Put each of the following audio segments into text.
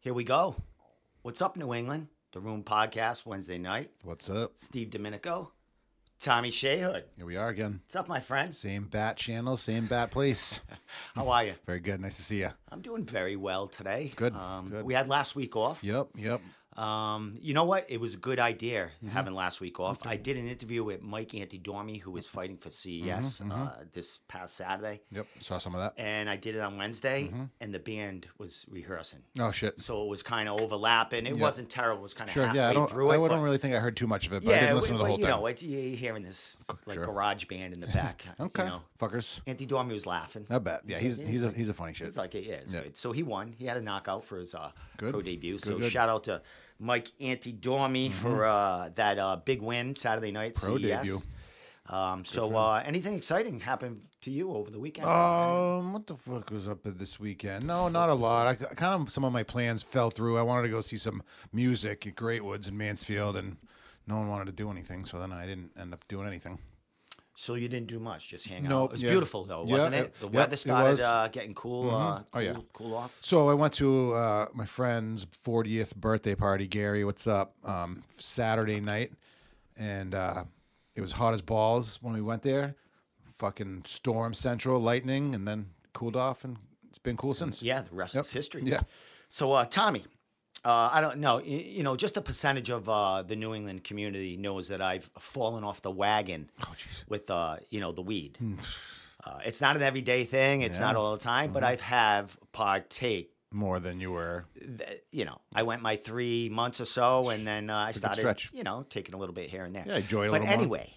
Here we go. What's up, New England? The Room Podcast, Wednesday night. What's up? Steve Domenico, Tommy Shea-Hood. Here we are again. What's up, my friend? Same bat channel, same bat place. How are you? Very good. Nice to see you. I'm doing very well today. Good. Good. We had last week off. Yep. You know what? It was a good idea having last week off. Okay. I did an interview with Mike Antidormi, who was fighting for CES this past Saturday. Yep, saw some of that. And I did it on Wednesday, and the band was rehearsing. Oh, shit. So it was kind of overlapping. It wasn't terrible. It was kind of halfway through it. I don't really think I heard too much of it, but I didn't listen to the whole thing. Yeah, you know, you're hearing this like garage band in the back. Okay, you know. Fuckers. Antidormi was laughing. I bet. Yeah, he's a funny shit. He's like, good. So he won. He had a knockout for his pro debut. So shout out to Mike Antidormi for that big win Saturday night. Pro debut. So anything exciting happened to you over the weekend? What the fuck was up this weekend? No, not a lot. I kind of, some of my plans fell through. I wanted to go see some music at Great Woods in Mansfield, and no one wanted to do anything, so then I didn't end up doing anything. So you didn't do much, just hang out. It was beautiful, though, wasn't it? The weather started getting cool, cool off. So I went to my friend's 40th birthday party, Gary, what's up, Saturday night, and it was hot as balls when we went there. Fucking storm central, lightning, and then cooled off, and it's been cool since. Yeah, the rest is history. Yeah. So, Tommy. I don't know, you know, just a percentage of the New England community knows that I've fallen off the wagon with, you know, the weed. It's not an everyday thing. It's not all the time, but I've partake. More than you were. You know, I went my 3 months or so, and then I started, you know, taking a little bit here and there. Yeah, enjoy a little more. But anyway,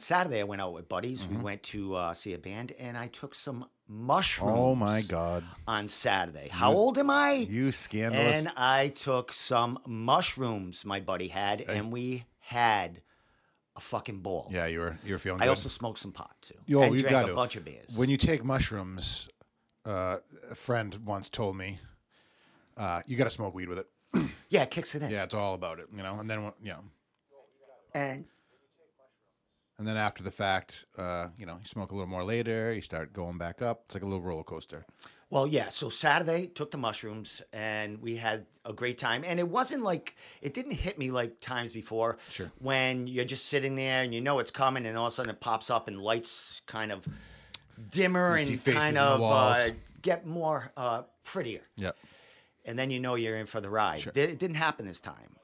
Saturday I went out with buddies. We went to see a band, and I took some mushrooms. Oh my God! On Saturday, how old am I? You scandalous! And I took some mushrooms my buddy had, and we had a fucking ball. Yeah, you were feeling. I also smoked some pot too. Oh, and drank a bunch of beers. When you take mushrooms, a friend once told me, you got to smoke weed with it. Yeah, it kicks it in. Yeah, it's all about it, you know. And then And then after the fact, you know, you smoke a little more later, you start going back up. It's like a little roller coaster. Well, yeah. So Saturday, took the mushrooms, and we had a great time. And it wasn't like, it didn't hit me like times before. Sure. When you're just sitting there and you know it's coming, and all of a sudden it pops up and lights kind of dimmer and kind of get more prettier. Yep. And then you know you're in for the ride. Sure. It didn't happen this time.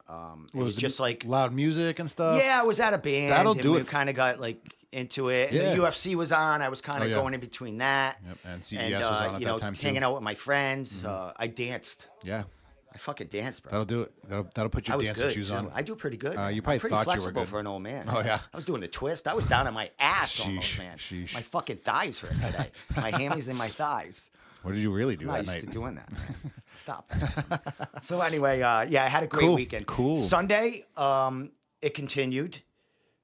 It was just like loud music and stuff. Yeah, I was at a band. That'll do it. We kind of got like into it. And the UFC was on. I was kind of going in between that. Yep. And CES was on at that time too. Hanging out with my friends. I danced. Yeah, I fucking danced, bro. That'll do it. That'll put your dancing shoes on. I do pretty good. You probably thought you were good for an old man. Oh yeah, I was doing a twist. I was down on my ass almost, man. Sheesh. My fucking thighs hurt today. My hammies and my thighs. What did you really do that night? I used to doing that. Stop that. So anyway, I had a great weekend. Cool. Sunday, it continued.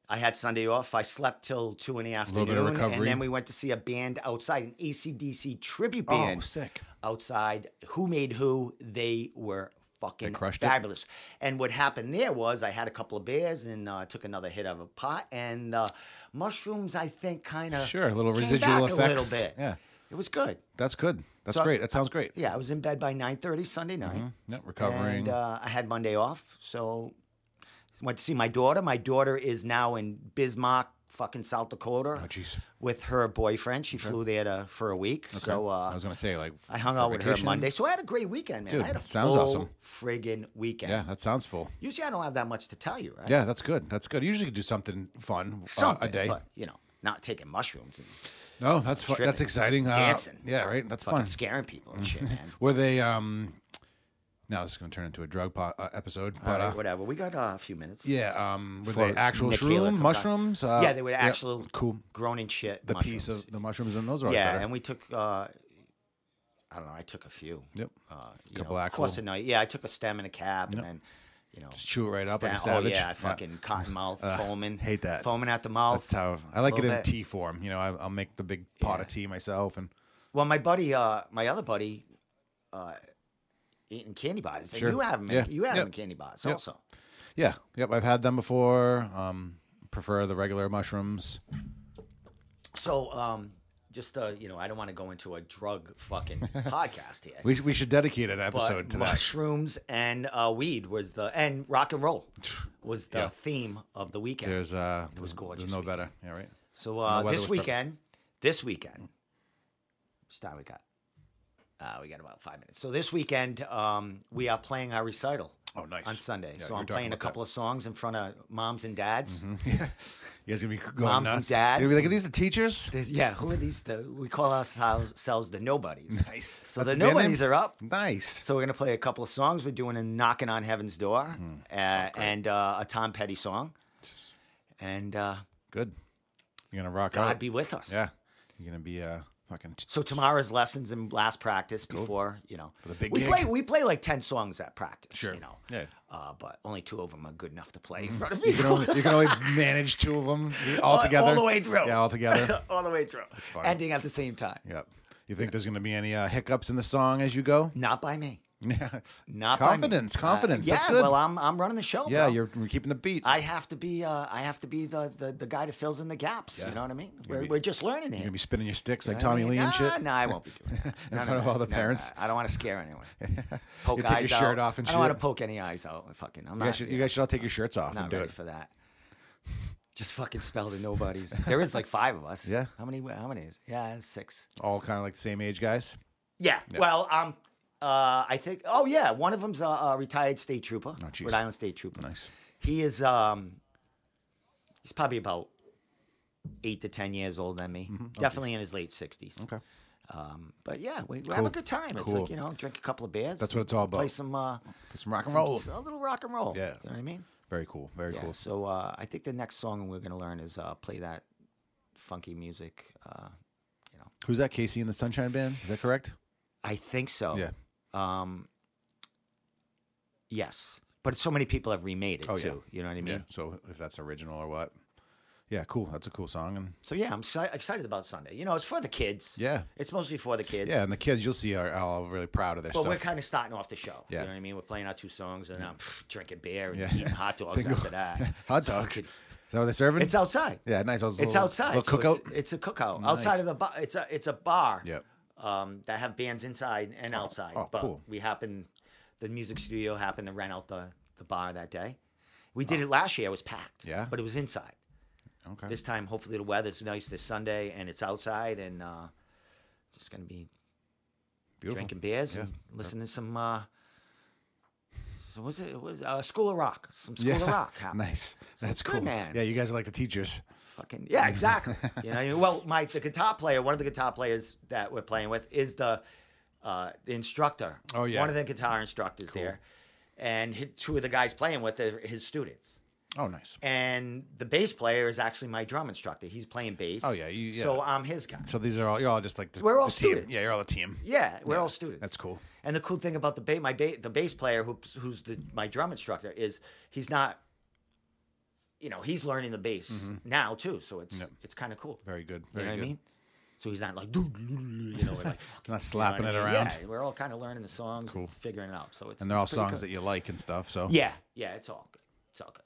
I had Sunday off. I slept till 2 in the afternoon. A little bit of recovery. And then we went to see a band outside, an AC/DC tribute band. Oh, sick. Outside. Who Made Who? They were fucking fabulous. And what happened there was I had a couple of beers and took another hit of a pot, and mushrooms, I think, kind of a little residual effects. A little bit. Yeah. It was good. That's good. That's great. That sounds great. Yeah, I was in bed by 9:30 Sunday night. Mm-hmm. Yep, recovering. And I had Monday off, so went to see my daughter. My daughter is now in Bismarck, fucking South Dakota, with her boyfriend. She flew there for a week. Okay. So I was going to say, like, I hung out with her Monday. So I had a great weekend, man. Dude, I had a full friggin' weekend. Yeah, that sounds full. Usually I don't have that much to tell you, right? Yeah, that's good. That's good. Usually you can do something fun a day. But, you know, not taking mushrooms and... No, that's fun. That's exciting. Dancing. Yeah, right? That's fucking fun. Scaring people and shit, man. Were they, now this is going to turn into a drug episode. But, right, whatever. We got a few minutes. Yeah. Were they actual mushrooms? Yeah, they were actual grown and shit The mushrooms. Piece of the mushrooms, and those are always better. Yeah, and we took, I don't know, I took a few. Yep. A couple of course a night. Yeah, I took a stem and a cap, and then... You know, just chew it right up like a savage. Oh, yeah, fucking cotton mouth, foaming. Hate that. Foaming at the mouth. That's how I like it in tea form. You know, I'll make the big pot of tea myself. And well, my buddy, my other buddy, eating candy bars. Sure. You have them in candy bars also. Yeah. Yep. I've had them before. Prefer the regular mushrooms. So, just, you know, I don't want to go into a drug fucking podcast here. We should dedicate an episode to that. Mushrooms and weed was the, and rock and roll was the theme of the weekend. There's, it was gorgeous. There's no weekend. Better. Yeah, right. So this weekend, what's time we got? We got about 5 minutes. So this weekend, we are playing our recital. Oh, nice. On Sunday. Yeah, so I'm playing a couple of songs in front of moms and dads. Mm-hmm. Yeah. You guys going to be going moms nuts. And dads. You're be like, are these the teachers? Yeah. Who are these? We call ourselves the Nobodies. Nice. So that's the Nobodies are up. Nice. So we're going to play a couple of songs. We're doing a Knocking on Heaven's Door and a Tom Petty song. And good. You're going to rock out. God be with us. Yeah. You're going to be... So tomorrow's lessons and last practice before, you know, for the big gig. we play like 10 songs at practice, sure. You know, yeah. But only two of them are good enough to play in front of people. You can only manage two of them all together. All the way through. Yeah, all together. All the way through. It's fun. Ending at the same time. Yep. You think there's going to be any hiccups in the song as you go? Not by me. Not confidence. By me. Confidence. Yeah, that's good. Well, I'm running the show. Yeah, bro. You're keeping the beat. I have to be the guy that fills in the gaps. Yeah. You know what I mean? We're just learning here. You're gonna be spinning your sticks like Tommy Lee and shit. No, I won't be doing that. in front of all the parents. I don't want to scare anyone. Poke eyes out. Take your shirt off and shit. I don't want to poke any eyes out. Fucking. I'm not. You guys should all take your shirts off. Not ready for that. Just fucking spell the Nobodies. There is like five of us. Yeah. How many is it? Yeah, six. All kind of like the same age guys. Yeah. Well, I think. Oh yeah, one of them's a retired state trooper, Rhode Island state trooper. Nice. He is. He's probably about 8 to 10 years older than me. Mm-hmm. Definitely in his late 60s. Okay. But yeah, we have a good time. It's like, you know, drink a couple of beers. That's what it's all about. Play some rock and roll. A little rock and roll. Yeah. You know what I mean? Very cool. Very cool. So I think the next song we're gonna learn is play that funky music. You know. Who's that? Casey and the Sunshine Band. Is that correct? I think so. Yeah. Yes, but so many people have remade it too. Yeah. You know what I mean? Yeah. So if that's original or what? Yeah, cool. That's a cool song. And so yeah, I'm excited about Sunday. You know, it's for the kids. Yeah, it's mostly for the kids. Yeah, and the kids you'll see are all really proud of their stuff. But we're kind of starting off the show. Yeah. You know what I mean? We're playing our two songs, and I'm drinking beer and eating hot dogs after that. Hot dogs. So is that what they're serving? It's outside. Yeah, nice. It's outside. Little cookout. So it's a cookout outside of the bar. It's a bar. Yep. That have bands inside and outside. But cool. The music studio happened to rent out the bar that day. We did it last year. It was packed. Yeah. But it was inside. Okay. This time, hopefully, the weather's nice this Sunday and it's outside and just going to be drinking beers and listening to some. So was it? School of Rock. Some School of Rock happened. Nice. So that's cool, man. Yeah, you guys are like the teachers. Fucking yeah, exactly. You know, I mean? Well, Mike, the guitar player, one of the guitar players that we're playing with is the instructor. Oh yeah, one of the guitar instructors there, and two of the guys playing with are his students. Oh, nice. And the bass player is actually my drum instructor. He's playing bass. Oh, yeah. So I'm his guy. So these are all, you're all just like we're all the students. Team. Yeah, you're all a team. Yeah, we're all students. That's cool. And the cool thing about the bass player who's my drum instructor is he's not, you know, he's learning the bass now too. So it's kind of cool. Very good. Very you know good. What I mean? So he's not like, you know, like not slapping it around. Yeah, we're all kind of learning the songs and figuring it out. So it's, and they're all songs that you like and stuff. So yeah, it's all good. It's all good.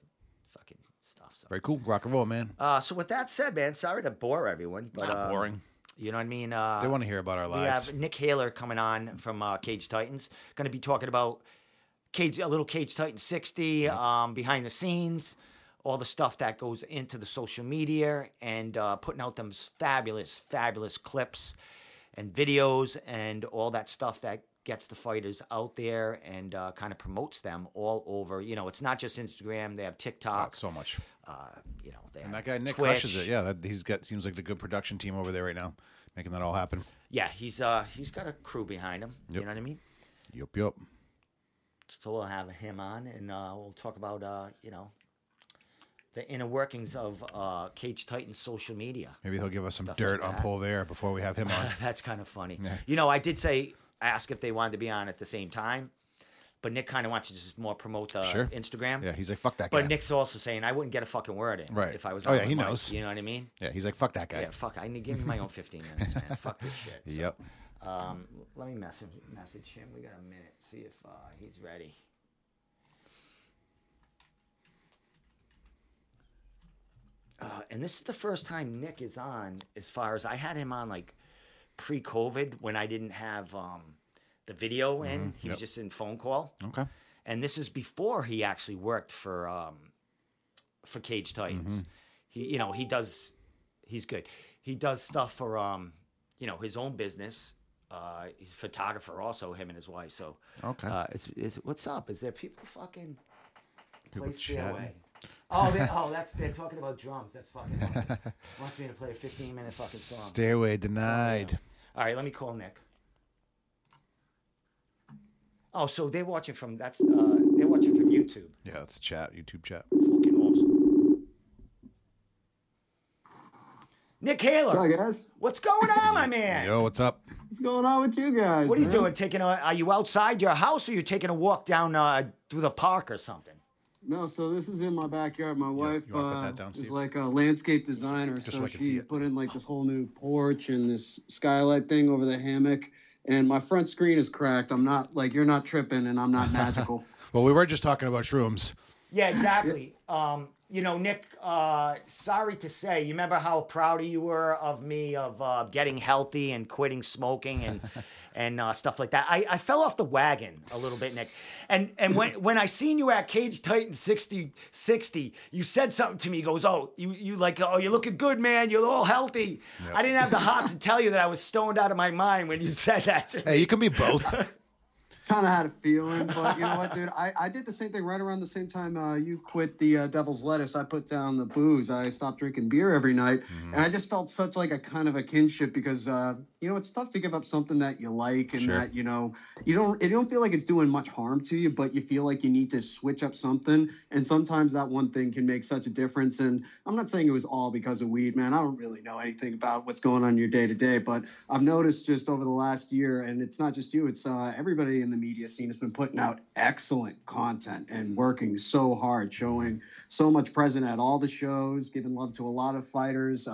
So. Very cool. Rock and roll, man. So with that said, man, sorry to bore everyone. But, not boring. You know what I mean? They want to hear about our lives. We have Nick Hailer coming on from Cage Titans. Going to be talking about Cage Titans 60, behind the scenes, all the stuff that goes into the social media, and putting out them fabulous, fabulous clips and videos and all that stuff that gets the fighters out there and kind of promotes them all over. You know, it's not just Instagram. They have TikTok. Oh, so much. You know, they and that guy Nick Twitch. Crushes it. Yeah, he's got seems like the good production team over there right now, making that all happen. Yeah, he's got a crew behind him. Yep. You know what I mean? Yup. So we'll have him on, and we'll talk about you know, the inner workings of Cage Titan's social media. Maybe he'll give us some dirt like on Paul there before we have him on. That's kind of funny. Yeah. You know, I did say ask if they wanted to be on at the same time. But Nick kind of wants to just more promote the Instagram. Yeah, he's like, fuck that guy. But Nick's also saying, I wouldn't get a fucking word in if I was on he knows. You know what I mean? Yeah, he's like, fuck that guy. Yeah, fuck. I need to give him my own 15 minutes, man. Fuck this shit. So, yep. Let me message him. We got a minute. See if he's ready. and this is the first time Nick is on, as far as I had him on like pre-COVID when I didn't have the video in. Mm-hmm. He was just in phone call. Okay. And this is before he actually worked for Cage Titans. Mm-hmm. He, you know, he does, he's good. He does stuff for, you know, his own business. He's a photographer also, him and his wife. So, okay. Is what's up? Is there people fucking placed there away? Oh, they're talking about drums. That's fucking awesome. Wants me to play a 15-minute fucking song. Stairway denied. Oh, yeah. All right, let me call Nick. Oh, so they're watching from they're watching from YouTube. Yeah, it's chat, YouTube chat. Fucking awesome. Nick Hailer. What's up, guys? What's going on, my man? Yo, what's up? What's going on with you guys? What are you doing? Are you outside your house, or you taking a walk down through the park or something? No, so this is in my backyard. My wife is like a landscape designer, so she put in like this whole new porch and this skylight thing over the hammock. And my front screen is cracked. I'm not like you're not tripping, and I'm not magical. Well, we were just talking about shrooms. Yeah, exactly. You know, Nick, sorry to say, you remember how proud you were of me of getting healthy and quitting smoking and and stuff like that. I fell off the wagon a little bit, Nick. And when I seen you at Cage Titans 60, you said something to me. He goes, oh, you like, oh, you're looking good, man. You're all healthy. Yep. I didn't have the heart to tell you that I was stoned out of my mind when you said that to me. Hey, you can be both. Kind of had a feeling, but you know what, dude? I did the same thing right around the same time you quit the Devil's Lettuce. I put down the booze. I stopped drinking beer every night, and I just felt such like a kind of a kinship because, you know, it's tough to give up something that you like and that, you know, you don't feel like it's doing much harm to you, but you feel like you need to switch up something, and sometimes that one thing can make such a difference. And I'm not saying it was all because of weed, man. I don't really know anything about what's going on in your day-to-day, but I've noticed just over the last year, and it's not just you, it's everybody in the media scene has been putting out excellent content and working so hard, showing so much present at all the shows, giving love to a lot of fighters.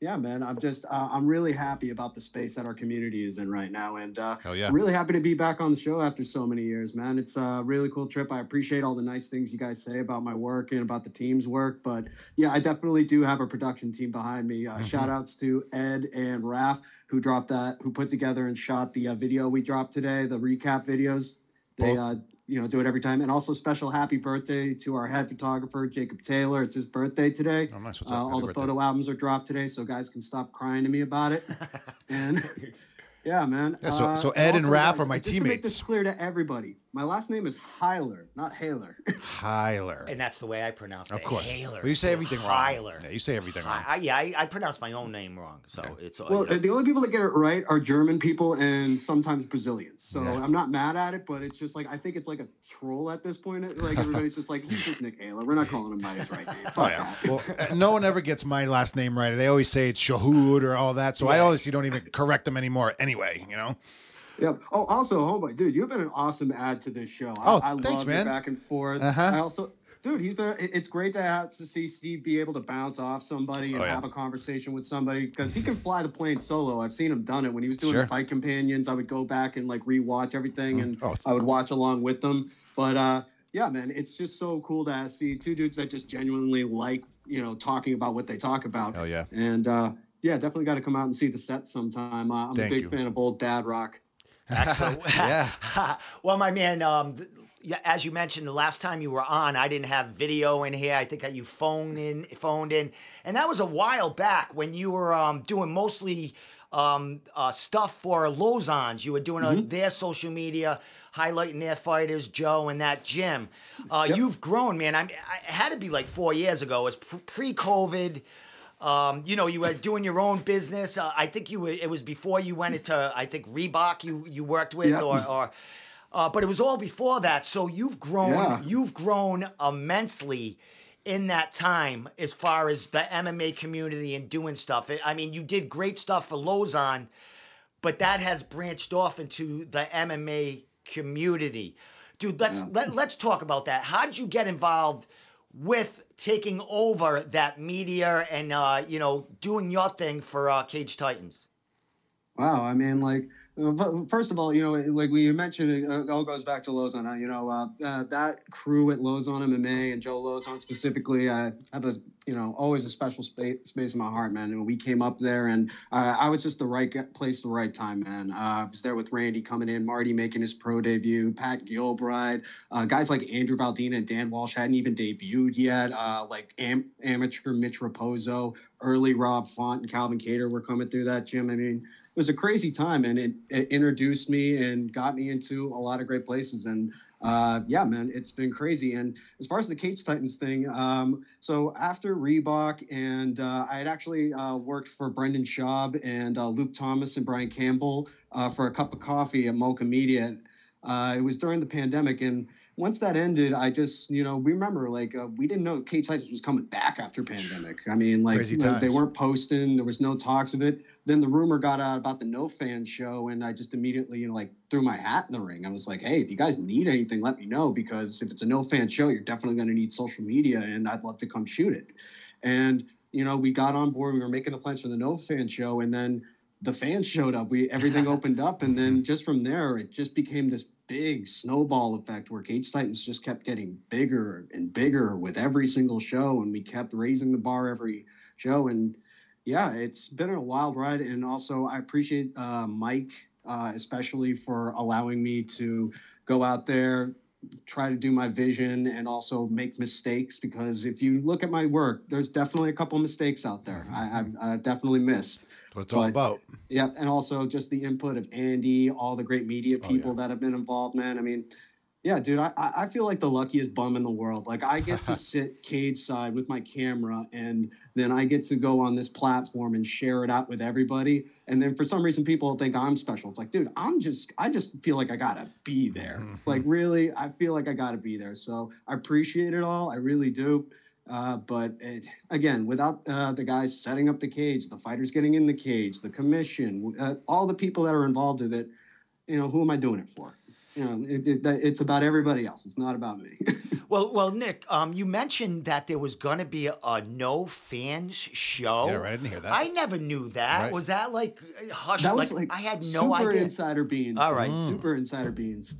Yeah, man, I'm really happy about the space that our community is in right now. And I'm really happy to be back on the show after so many years, man. It's a really cool trip. I appreciate all the nice things you guys say about my work and about the team's work. But yeah, I definitely do have a production team behind me. Shout outs to Ed and Raf, who put together and shot the video we dropped today, the recap videos. They, do it every time. And also special happy birthday to our head photographer, Jacob Taylor. It's his birthday today. Oh, nice. All the photo albums are dropped today, so guys can stop crying to me about it. And yeah, man. Yeah, so Ed and Raph are my teammates. Just to make this clear to everybody, my last name is Hailer, not Hailer. Hailer. And that's the way I pronounce it. Of course. Hailer. Well, you say everything wrong. Yeah, you say everything wrong. I pronounce my own name wrong. So it's all. Well, the only people that get it right are German people and sometimes Brazilians. So I'm not mad at it, but it's just like, I think it's like a troll at this point. Like everybody's just like, he's just Nick Hailer. We're not calling him by his right name. Oh, yeah. Well, no one ever gets my last name right. They always say it's Shahood or all that. So I honestly don't even correct them anymore. Anyway, you know? Yep. Oh, also, homeboy, dude, you've been an awesome add to this show. Thanks, love man. Your back and forth. Uh-huh. I also, dude, it's great to have to see Steve be able to bounce off somebody and have a conversation with somebody because he can fly the plane solo. I've seen him done it when he was doing the Fight Companions. I would go back and like rewatch everything and I would watch along with them. But yeah, man, it's just so cool to see two dudes that just genuinely like, you know, talking about what they talk about. Oh yeah. And yeah, definitely got to come out and see the set sometime. I'm a big fan of old dad rock. Excellent. Yeah. Well, my man, as you mentioned, the last time you were on, I didn't have video in here. I think you phoned in. And that was a while back when you were doing mostly stuff for Lauzon's. You were doing their social media, highlighting their fighters, Joe, and that gym. You've grown, man. I had to be like 4 years ago. It was pre-COVID. You know, you were doing your own business. I think it was before you went into, I think, Reebok you worked with or but it was all before that. So you've grown immensely in that time as far as the MMA community and doing stuff. I mean, you did great stuff for Lauzon, but that has branched off into the MMA community. Dude, let's talk about that. How did you get involved with taking over that media and, doing your thing for Cage Titans? Wow. I mean, like, First of all, you know, like we mentioned, it all goes back to Lauzon. You know, that crew at Lauzon MMA and Joe Lauzon specifically, I have a, you know, always a special space in my heart, man. And we came up there, and I was just the right place at the right time, man. I was there with Randy coming in, Marty making his pro debut, Pat Gilbride, guys like Andrew Valdina and Dan Walsh hadn't even debuted yet, like amateur Mitch Raposo, early Rob Font and Calvin Cater were coming through that gym. I mean, it was a crazy time, and it introduced me and got me into a lot of great places. And yeah, man, it's been crazy. And as far as the Cage Titans thing, so after Reebok, and I had actually worked for Brendan Schaub and Luke Thomas and Brian Campbell for a cup of coffee at Mocha Media. It was during the pandemic, and once that ended, I just, you know, we remember, like, we didn't know Cage Titans was coming back after pandemic. I mean, like, you know, they weren't posting. There was no talks of it. Then the rumor got out about the No Fan show, and I just immediately, you know, like, threw my hat in the ring. I was like, hey, if you guys need anything, let me know, because if it's a No Fan show, you're definitely going to need social media, and I'd love to come shoot it. And, you know, we got on board. We were making the plans for the No Fan show, and then the fans showed up. Everything opened up, and then just from there, it just became this big snowball effect where Cage Titans just kept getting bigger and bigger with every single show, and we kept raising the bar every show. And yeah, it's been a wild ride. And also I appreciate Mike especially for allowing me to go out there, try to do my vision, and also make mistakes, because if you look at my work, there's definitely a couple mistakes out there. I've definitely missed. What it's all about. Yeah, and also just the input of Andy, all the great media people that have been involved, man. I mean, yeah, dude, I feel like the luckiest bum in the world. Like, I get to sit cage side with my camera, and then I get to go on this platform and share it out with everybody. And then for some reason, people think I'm special. It's like, dude, I just feel like I gotta be there. Like, really, I feel like I gotta be there. So I appreciate it all. I really do. But again, without the guys setting up the cage, the fighters getting in the cage, the commission, all the people that are involved with it, you know, who am I doing it for? You know, it's about everybody else. It's not about me. Well, Nick, you mentioned that there was going to be a No Fans show. Yeah, right. I didn't hear that. I never knew that. Right. Was that like hush? That was like I had no idea. Super insider beans. All right. Super insider beans.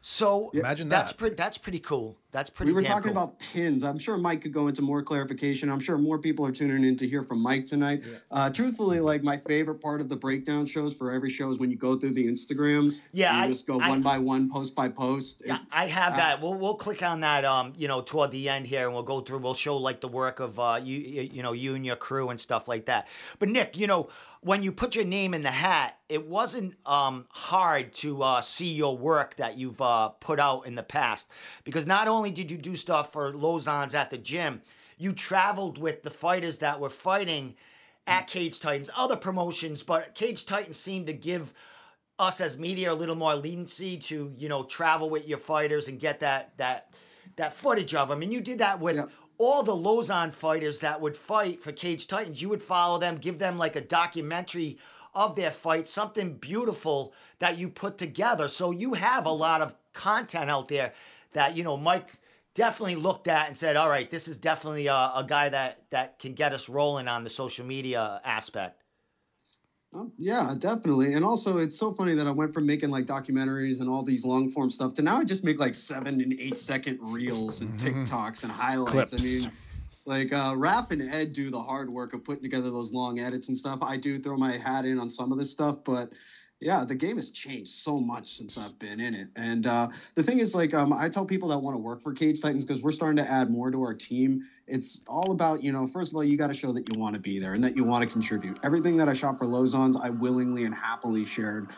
So imagine that. That's pretty cool. That's pretty damn cool. We were talking about pins. I'm sure Mike could go into more clarification. I'm sure more people are tuning in to hear from Mike tonight. Yeah. Truthfully, like, my favorite part of the breakdown shows for every show is when you go through the Instagrams. Yeah, and you just go one by one, post by post. Yeah, I have that. We'll click on that. You know, toward the end here, and we'll go through. We'll show like the work of you know, you and your crew and stuff like that. But Nick, you know, when you put your name in the hat, it wasn't hard to see your work that you've put out in the past, because not only did you do stuff for Lauzon's at the gym, you traveled with the fighters that were fighting at Cage Titans, other promotions, but Cage Titans seemed to give us as media a little more leniency to, you know, travel with your fighters and get that footage of them. And you did that with... Yeah. All the Lauzon fighters that would fight for Cage Titans, you would follow them, give them like a documentary of their fight, something beautiful that you put together. So you have a lot of content out there that, you know, Mike definitely looked at and said, all right, this is definitely a guy that can get us rolling on the social media aspect. Yeah, definitely. And also, it's so funny that I went from making like documentaries and all these long form stuff to now I just make like 7- and 8-second reels and TikToks and highlights. Clips. I mean, like Raf and Ed do the hard work of putting together those long edits and stuff. I do throw my hat in on some of this stuff, but yeah, the game has changed so much since I've been in it. And the thing is, like, I tell people that want to work for Cage Titans, because we're starting to add more to our team, it's all about, you know, first of all, you got to show that you want to be there and that you want to contribute. Everything that I shot for Lauzon's, I willingly and happily shared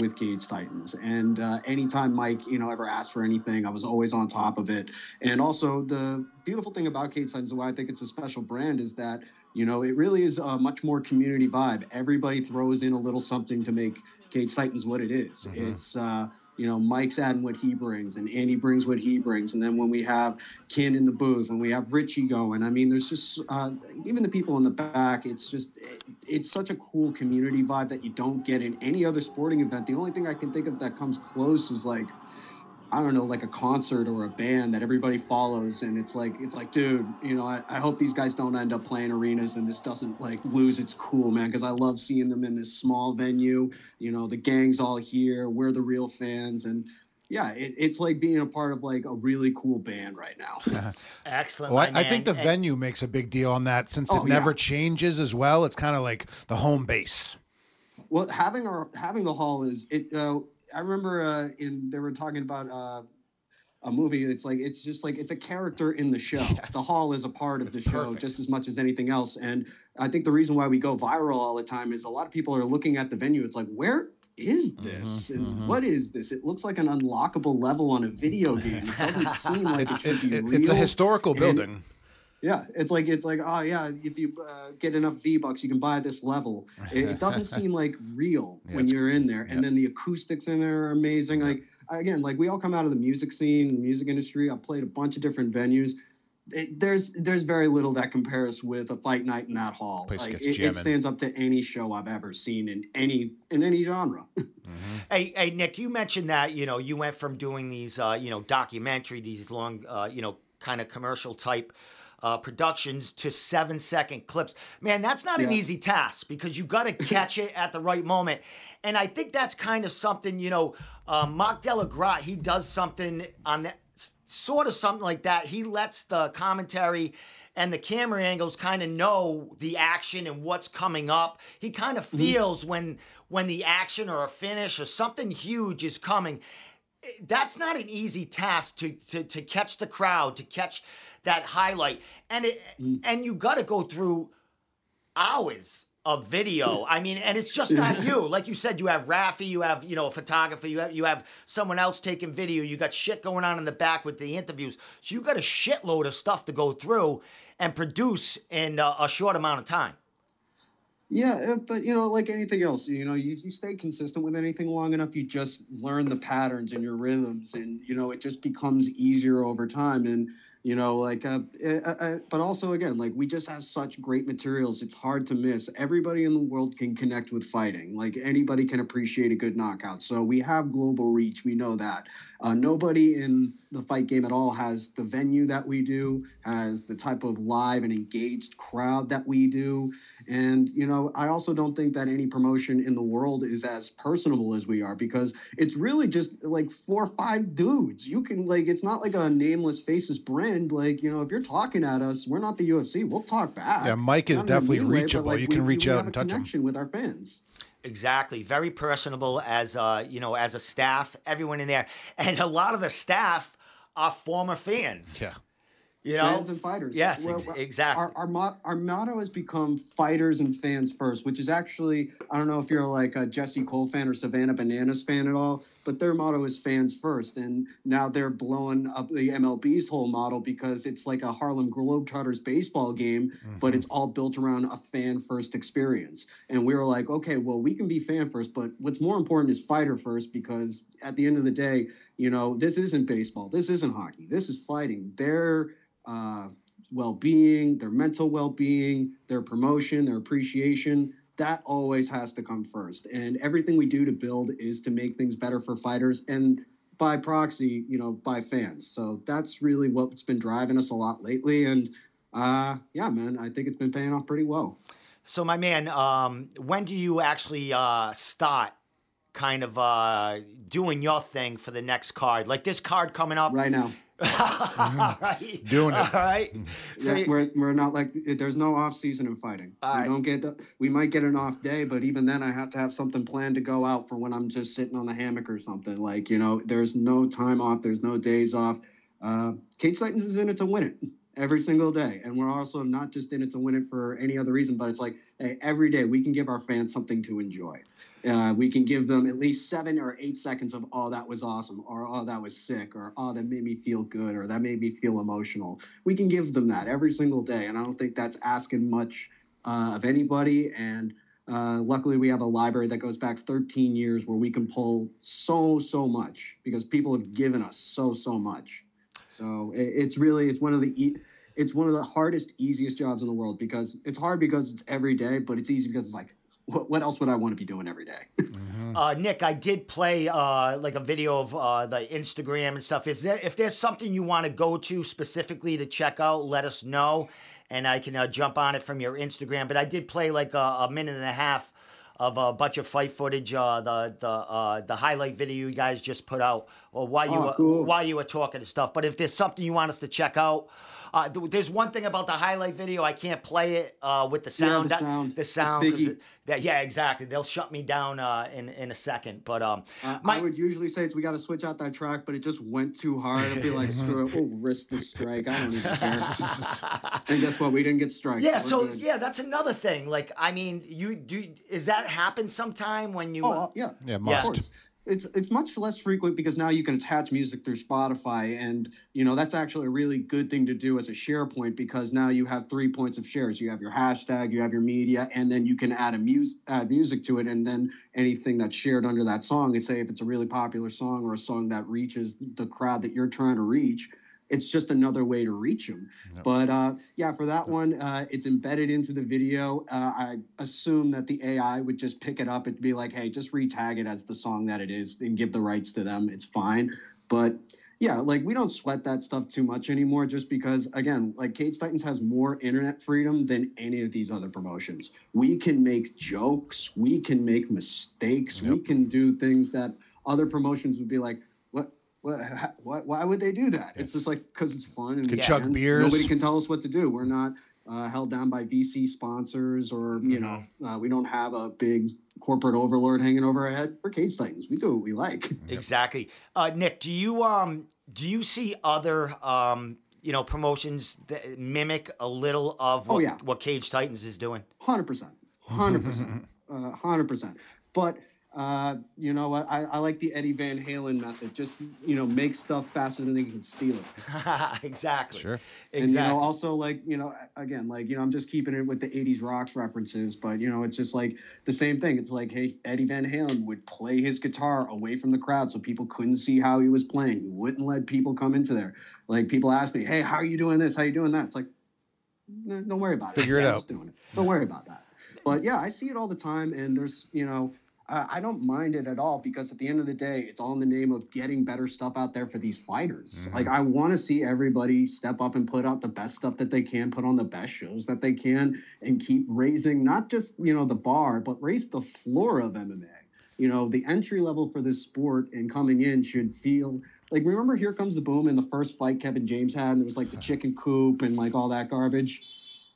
with Cage Titans. And anytime Mike, you know, ever asked for anything, I was always on top of it. And also, the beautiful thing about Cage Titans and why I think it's a special brand is that, you know, it really is a much more community vibe. Everybody throws in a little something to make Cage Titans what it is. Mm-hmm. It's... you know, Mike's adding what he brings, and Andy brings what he brings. And then when we have Ken in the booth, when we have Richie going, I mean, there's just, even the people in the back, it's just, it's such a cool community vibe that you don't get in any other sporting event. The only thing I can think of that comes close is like, I don't know, like a concert or a band that everybody follows. And it's like, dude, you know, I hope these guys don't end up playing arenas and this doesn't like lose its cool, man. Cause I love seeing them in this small venue, you know, the gang's all here, we're the real fans. And yeah, it's like being a part of like a really cool band right now. Excellent. Well, I think the venue makes a big deal on that since it never changes as well. It's kind of like the home base. Well, having the hall is it, I remember they were talking about a movie. It's like it's just like it's a character in the show. Yes. The hall is a part of the show just as much as anything else. And I think the reason why we go viral all the time is a lot of people are looking at the venue. It's like, where is this and what is this? It looks like an unlockable level on a video game. It doesn't seem like it should be real. It's a historical building. Yeah, it's like, oh yeah, if you get enough V-Bucks, you can buy this level. It doesn't seem like real when you're in there. And then the acoustics in there are amazing. Yeah. Like again, like we all come out of the music scene, the music industry. I've played a bunch of different venues. There's very little that compares with a fight night in that hall. Like, it stands up to any show I've ever seen in any genre. Hey, Nick, you mentioned that, you know, you went from doing these, you know, documentary, these long, you know, kind of commercial type productions to 7-second clips. Man, that's not an easy task because you got to catch it at the right moment. And I think that's kind of something, you know, Marc Delagrasse, he does something on that, sort of something like that. He lets the commentary and the camera angles kind of know the action and what's coming up. He kind of feels when the action or a finish or something huge is coming. That's not an easy task to catch the crowd, to catch that highlight. And and you got to go through hours of video. I mean, and it's just not you. Like you said, you have Rafi, you have, you know, a photographer, you have someone else taking video, you got shit going on in the back with the interviews. So you got a shitload of stuff to go through and produce in a short amount of time. Yeah, but, you know, like anything else, you know, you stay consistent with anything long enough, you just learn the patterns and your rhythms and, you know, it just becomes easier over time. And, you know, like, but also, again, like we just have such great materials. It's hard to miss. Everybody in the world can connect with fighting. Like anybody can appreciate a good knockout. So we have global reach. We know that. Nobody in the fight game at all has the venue that we do, has the type of live and engaged crowd that we do. And, you know, I also don't think that any promotion in the world is as personable as we are because it's really just like 4 or 5 dudes. You can like, it's not like a Nameless Faces brand. Like, you know, if you're talking at us, we're not the UFC. We'll talk back. Yeah, Mike is definitely reachable. Like, you can reach out and touch him with our fans. Exactly. Very personable as you know, as a staff, everyone in there, and a lot of the staff are former fans. Yeah. You know, fans and fighters. Yes, exactly. Our motto has become fighters and fans first, which is actually, I don't know if you're like a Jesse Cole fan or Savannah Bananas fan at all, but their motto is fans first. And now they're blowing up the MLB's whole model because it's like a Harlem Globetrotters baseball game, but it's all built around a fan first experience. And we were like, okay, well, we can be fan first, but what's more important is fighter first, because at the end of the day, you know, this isn't baseball. This isn't hockey. This is fighting. They're well-being, their mental well-being, their promotion, their appreciation, that always has to come first. And everything we do to build is to make things better for fighters and by proxy, you know, by fans. So that's really what's been driving us a lot lately. And yeah, man, I think it's been paying off pretty well. So my man, when do you actually start kind of doing your thing for the next card? Like this card coming up. Right now. All right. Doing it. All right. So yeah, we're not like, there's no off season in fighting. Right. We might get an off day, but even then I have to have something planned to go out for when I'm just sitting on the hammock or something. Like, you know, there's no time off. There's no days off. Cage Titans is in it to win it every single day. And we're also not just in it to win it for any other reason, but it's like, hey, every day we can give our fans something to enjoy. We can give them at least 7 or 8 seconds of, oh, that was awesome, or oh, that was sick, or oh, that made me feel good, or that made me feel emotional. We can give them that every single day, and I don't think that's asking much of anybody. And luckily, we have a library that goes back 13 years where we can pull so much because people have given us so much. So it's really it's one of the hardest, easiest jobs in the world because it's hard because it's every day, but it's easy because it's like, what else would I want to be doing every day? Nick, I did play like a video of the Instagram and stuff. Is there, if there's something you want to go to specifically to check out, let us know, and I can jump on it from your Instagram. But I did play like a minute and a half of a bunch of fight footage, the highlight video you guys just put out, or while you were talking and stuff. But if there's something you want us to check out. There's one thing about the highlight video. I can't play it with the sound. Yeah, the sound. Yeah, exactly. They'll shut me down in a second. But I would usually say we got to switch out that track, but it just went too hard. I'd be like, screw it, we'll risk the strike. I don't even care. And guess what? We didn't get strikes. Yeah. So that's another thing. Like, I mean, you do. Is that happen sometime when you? Yeah. Yeah. Of course. It's much less frequent because now you can attach music through Spotify, and you know that's actually a really good thing to do as a share point, because now you have 3 points of shares. You have your hashtag, you have your media, and then you can add music to it, and then anything that's shared under that song, and say if it's a really popular song or a song that reaches the crowd that you're trying to reach, it's just another way to reach them. Yep. But for that one, it's embedded into the video. I assume that the AI would just pick it up and be like, hey, just retag it as the song that it is and give the rights to them. It's fine. But yeah, like we don't sweat that stuff too much anymore, just because, again, like Cage Titans has more internet freedom than any of these other promotions. We can make jokes. We can make mistakes. Yep. We can do things that other promotions would be like, why would they do that? Yeah. It's just like, because it's fun. And chug beers. Nobody can tell us what to do. We're not held down by VC sponsors or, you know, we don't have a big corporate overlord hanging over our head. For Cage Titans, we do what we like. Yep. Exactly. Nick, do you see other, promotions that mimic a little of what Cage Titans is doing? 100%. 100%. But... you know what? I like the Eddie Van Halen method. Just, make stuff faster than they can steal it. Exactly. Sure. And, exactly. Also I'm just keeping it with the 80s rocks references, but, it's just like the same thing. It's like, hey, Eddie Van Halen would play his guitar away from the crowd so people couldn't see how he was playing. He wouldn't let people come into there. Like, people ask me, hey, how are you doing this? How are you doing that? It's like, don't worry about it. Figure it out. Doing it. Don't worry about that. But yeah, I see it all the time, and there's, I don't mind it at all, because at the end of the day, it's all in the name of getting better stuff out there for these fighters. Mm-hmm. Like, I want to see everybody step up and put out the best stuff that they can, put on the best shows that they can, and keep raising not just, the bar, but raise the floor of MMA. The entry level for this sport and coming in should feel... Like, remember Here Comes the Boom in the first fight Kevin James had, and there was, like, the chicken coop and, like, all that garbage?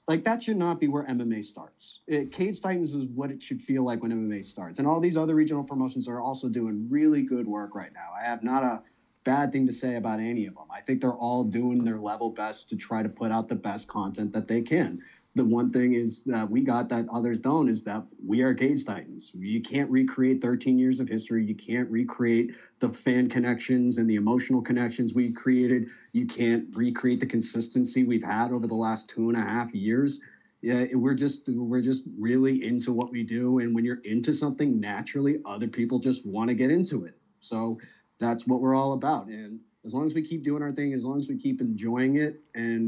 Like, that should not be where MMA starts. Cage Titans is what it should feel like when MMA starts. And all these other regional promotions are also doing really good work right now. I have not a bad thing to say about any of them. I think they're all doing their level best to try to put out the best content that they can. The one thing is that we got that others don't is that we are Cage Titans. You can't recreate 13 years of history. You can't recreate the fan connections and the emotional connections we created. You can't recreate the consistency we've had over the last 2.5 years. Yeah, we're just really into what we do. And when you're into something, naturally, other people just want to get into it. So that's what we're all about. And as long as we keep doing our thing, as long as we keep enjoying it. And,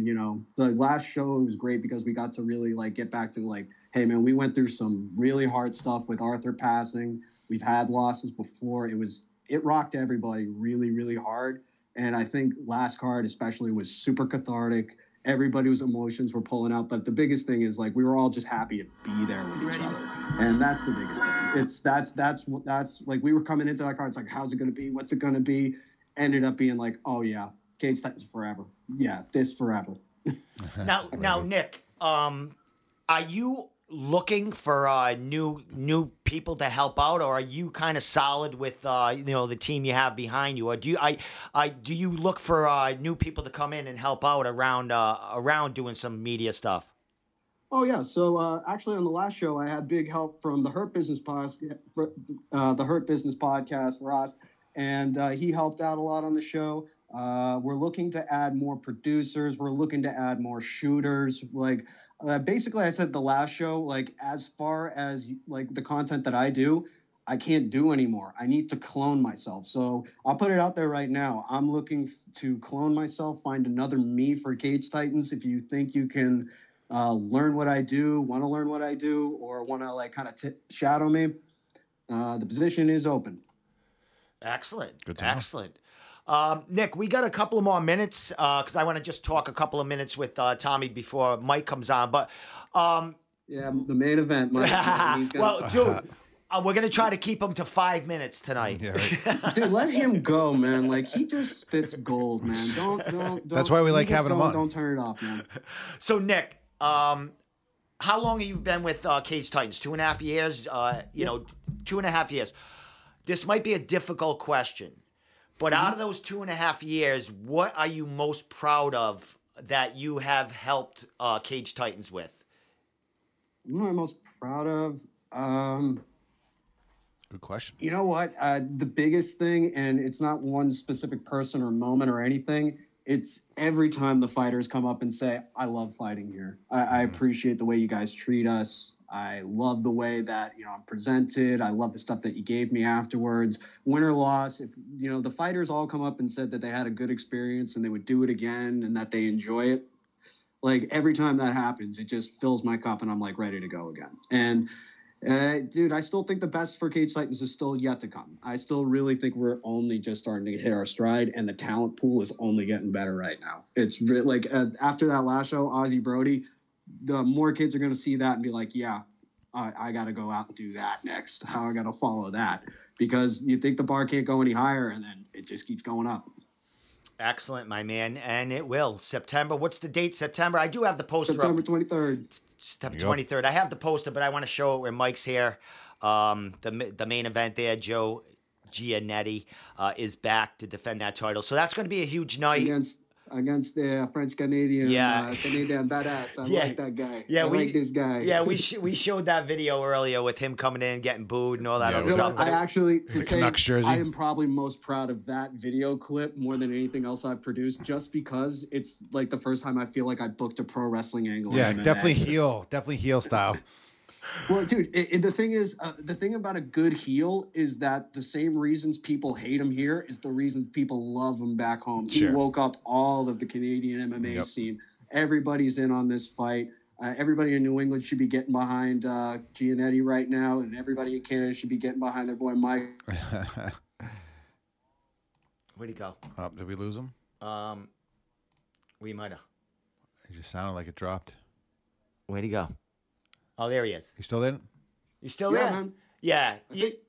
the last show was great because we got to really, like, get back to, like, hey, man, we went through some really hard stuff with Arthur passing. We've had losses before. It rocked everybody really, really hard. And I think last card especially was super cathartic. Everybody's emotions were pulling out. But the biggest thing is, like, we were all just happy to be there with each other. And that's the biggest thing. That's like, we were coming into that card. It's like, how's it going to be? What's it going to be? Ended up being like, oh, yeah, Cage Titans forever. Yeah, this forever. Now, Nick, are you looking for new people to help out, or are you kind of solid with the team you have behind you, or do you look for new people to come in and help out around doing some media stuff? Oh yeah, so actually on the last show I had big help from the Hurt Business Podcast, Ross, and he helped out a lot on the show. We're looking to add more producers. We're looking to add more shooters. Like. Basically, I said the last show, like, as far as, like, the content that I do, I can't do anymore. I need to clone myself. So I'll put it out there right now. I'm looking to clone myself, find another me for Cage Titans. If you think you can learn what I do, want to learn what I do, or want to, like, kind of shadow me, The position is open. Excellent. Good to know. Excellent. Nick, we got a couple more minutes because I want to just talk a couple of minutes with Tommy before Mike comes on. But yeah, the main event, Mike. Well, dude, we're going to try to keep him to 5 minutes tonight. Yeah, right. Dude, let him go, man. Like, he just spits gold, man. Don't. That's why we like having him on. Don't turn it off, man. So, Nick, how long have you been with Cage Titans? 2.5 years? You know, 2.5 years. This might be a difficult question. But out of those 2.5 years, what are you most proud of that you have helped Cage Titans with? What I'm most proud of? Good question. You know what? The biggest thing, and it's not one specific person or moment or anything, it's every time the fighters come up and say, I love fighting here. I appreciate the way you guys treat us. I love the way that, you know, I'm presented. I love the stuff that you gave me afterwards. Win or loss, if, you know, the fighters all come up and said that they had a good experience and they would do it again and that they enjoy it. Like, every time that happens, it just fills my cup and I'm, like, ready to go again. And, dude, I still think the best for Cage Titans is still yet to come. I still really think we're only just starting to hit our stride, and the talent pool is only getting better right now. It's like, after that last show, Ozzy Brody, the more kids are going to see that and be like, yeah, I got to go out and do that next. How I got to follow that? Because you think the bar can't go any higher, and then it just keeps going up. Excellent, my man. And it will. September. What's the date? September. I do have the poster. September 23rd. September 23rd. I have the poster, but I want to show it where Mike's here. The main event there, Joe Giannetti is back to defend that title. So that's going to be a huge night. Against the French-Canadian, Canadian badass. I like that guy. Yeah, I like this guy. Yeah, we showed that video earlier with him coming in, getting booed and all that other stuff. I actually, to say, I am probably most proud of that video clip more than anything else I've produced, just because it's like the first time I feel like I booked a pro wrestling angle. Yeah, definitely heel style. Well, dude, the thing is, the thing about a good heel is that the same reasons people hate him here is the reason people love him back home. Sure. He woke up all of the Canadian MMA scene. Everybody's in on this fight. Everybody in New England should be getting behind Giannetti right now, and everybody in Canada should be getting behind their boy Mike. Where'd he go? Did we lose him? We might have. It just sounded like it dropped. Where'd he go? Oh, there he is. You still in? You still in? Man. Yeah.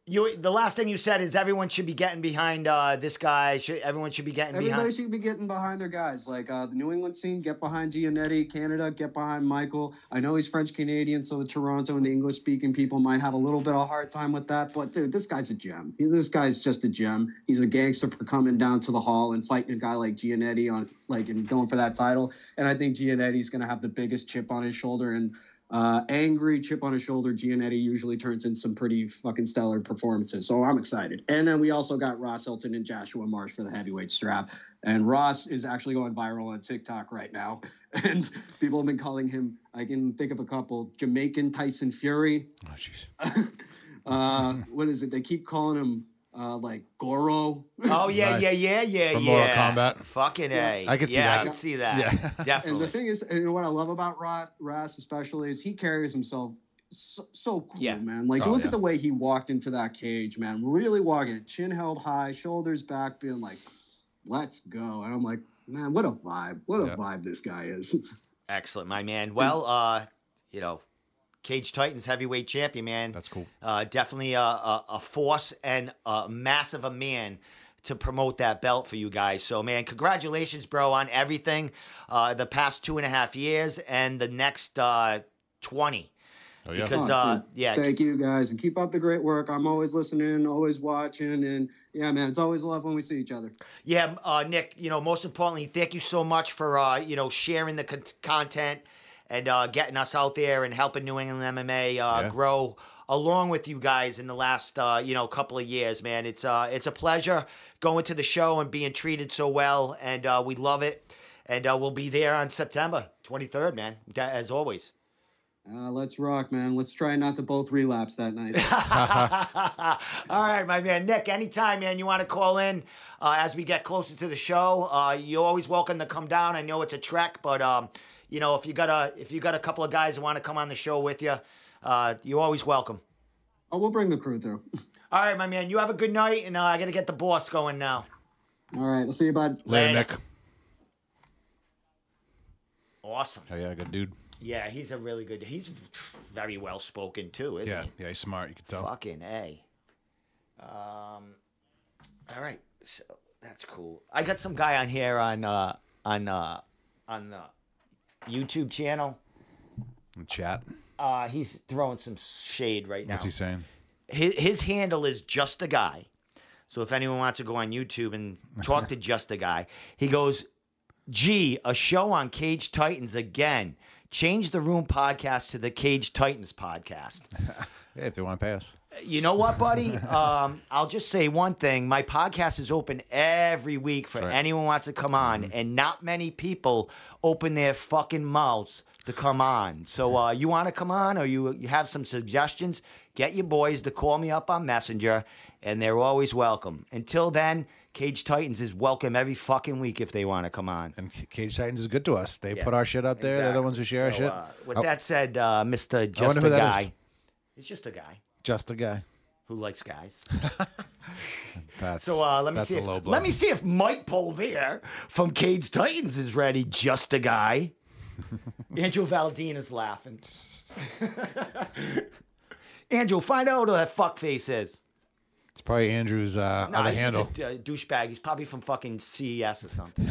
You. The last thing you said is everyone should be getting behind this guy. Everyone should be getting behind. Everybody should be getting behind their guys. Like the New England scene, get behind Giannetti. Canada, get behind Michael. I know he's French-Canadian, so the Toronto and the English-speaking people might have a little bit of a hard time with that. But, dude, this guy's a gem. This guy's just a gem. He's a gangster for coming down to the hall and fighting a guy like Giannetti and going for that title. And I think Giannetti's going to have the biggest chip on his shoulder and – angry chip on his shoulder, Giannetti usually turns in some pretty fucking stellar performances. So I'm excited. And then we also got Ross Elton and Joshua Marsh for the heavyweight strap. And Ross is actually going viral on TikTok right now. And people have been calling him, I can think of a couple, Jamaican Tyson Fury. Oh, jeez. What is it? They keep calling him like Goro. Oh, yeah, nice. Yeah. From Mortal Kombat. Fucking A. I could see that. Yeah. Definitely. And the thing is, and what I love about Ross especially is he carries himself so cool, man. Like, look at the way he walked into that cage, man. Really walking, chin held high, shoulders back, being like, let's go. And I'm like, man, what a vibe. What a vibe this guy is. Excellent, my man. Well, you know, Cage Titans heavyweight champion, man. That's cool. Definitely a force and a massive a man to promote that belt for you guys. So, man, congratulations, bro, on everything the past 2.5 years and the next 20. Oh, yeah. Because, thank you, guys. And keep up the great work. I'm always listening, always watching. And, yeah, man, it's always love when we see each other. Yeah, Nick, you know, most importantly, thank you so much for, you know, sharing the content and getting us out there and helping New England MMA grow along with you guys in the last, you know, couple of years, man. It's a pleasure going to the show and being treated so well, and we love it. And we'll be there on September 23rd, man, as always. Let's rock, man. Let's try not to both relapse that night. All right, my man. Nick, anytime, man, you want to call in as we get closer to the show, you're always welcome to come down. I know it's a trek, but... you know, if you got a couple of guys who want to come on the show with you, you're always welcome. Oh, we'll bring the crew through. All right, my man. You have a good night, and I got to get the boss going now. All right. We'll see you, bud. Later, Nick. Awesome. Oh, yeah, good dude. Yeah, he's a really good... He's very well-spoken, too, isn't he? Yeah, he's smart. You can tell. Fucking A. All right. So that's cool. I got some guy on here on the YouTube channel. In chat. He's throwing some shade right now. What's he saying? His handle is Just a Guy. So if anyone wants to go on YouTube and talk to Just a Guy, he goes... Gee, a show on Cage Titans again. Change the Room podcast to the Cage Titans podcast. Yeah, if they want to pay us. You know what, buddy? I'll just say one thing. My podcast is open every week for anyone who wants to come on, and not many people open their fucking mouths to come on. So you want to come on, or you have some suggestions, get your boys to call me up on Messenger, and they're always welcome. Until then... Cage Titans is welcome every fucking week if they want to come on. And Cage Titans is good to us. They put our shit up there. Exactly. They're the ones who share our shit. With that said, Mr. Just a Guy. It's just a guy. Just a guy. Who likes guys. Let me see if Mike Polvier from Cage Titans is ready. Just a guy. Andrew Valdina is laughing. Andrew, find out who that fuckface is. It's probably Andrew's other handle. He's a douchebag. He's probably from fucking CES or something.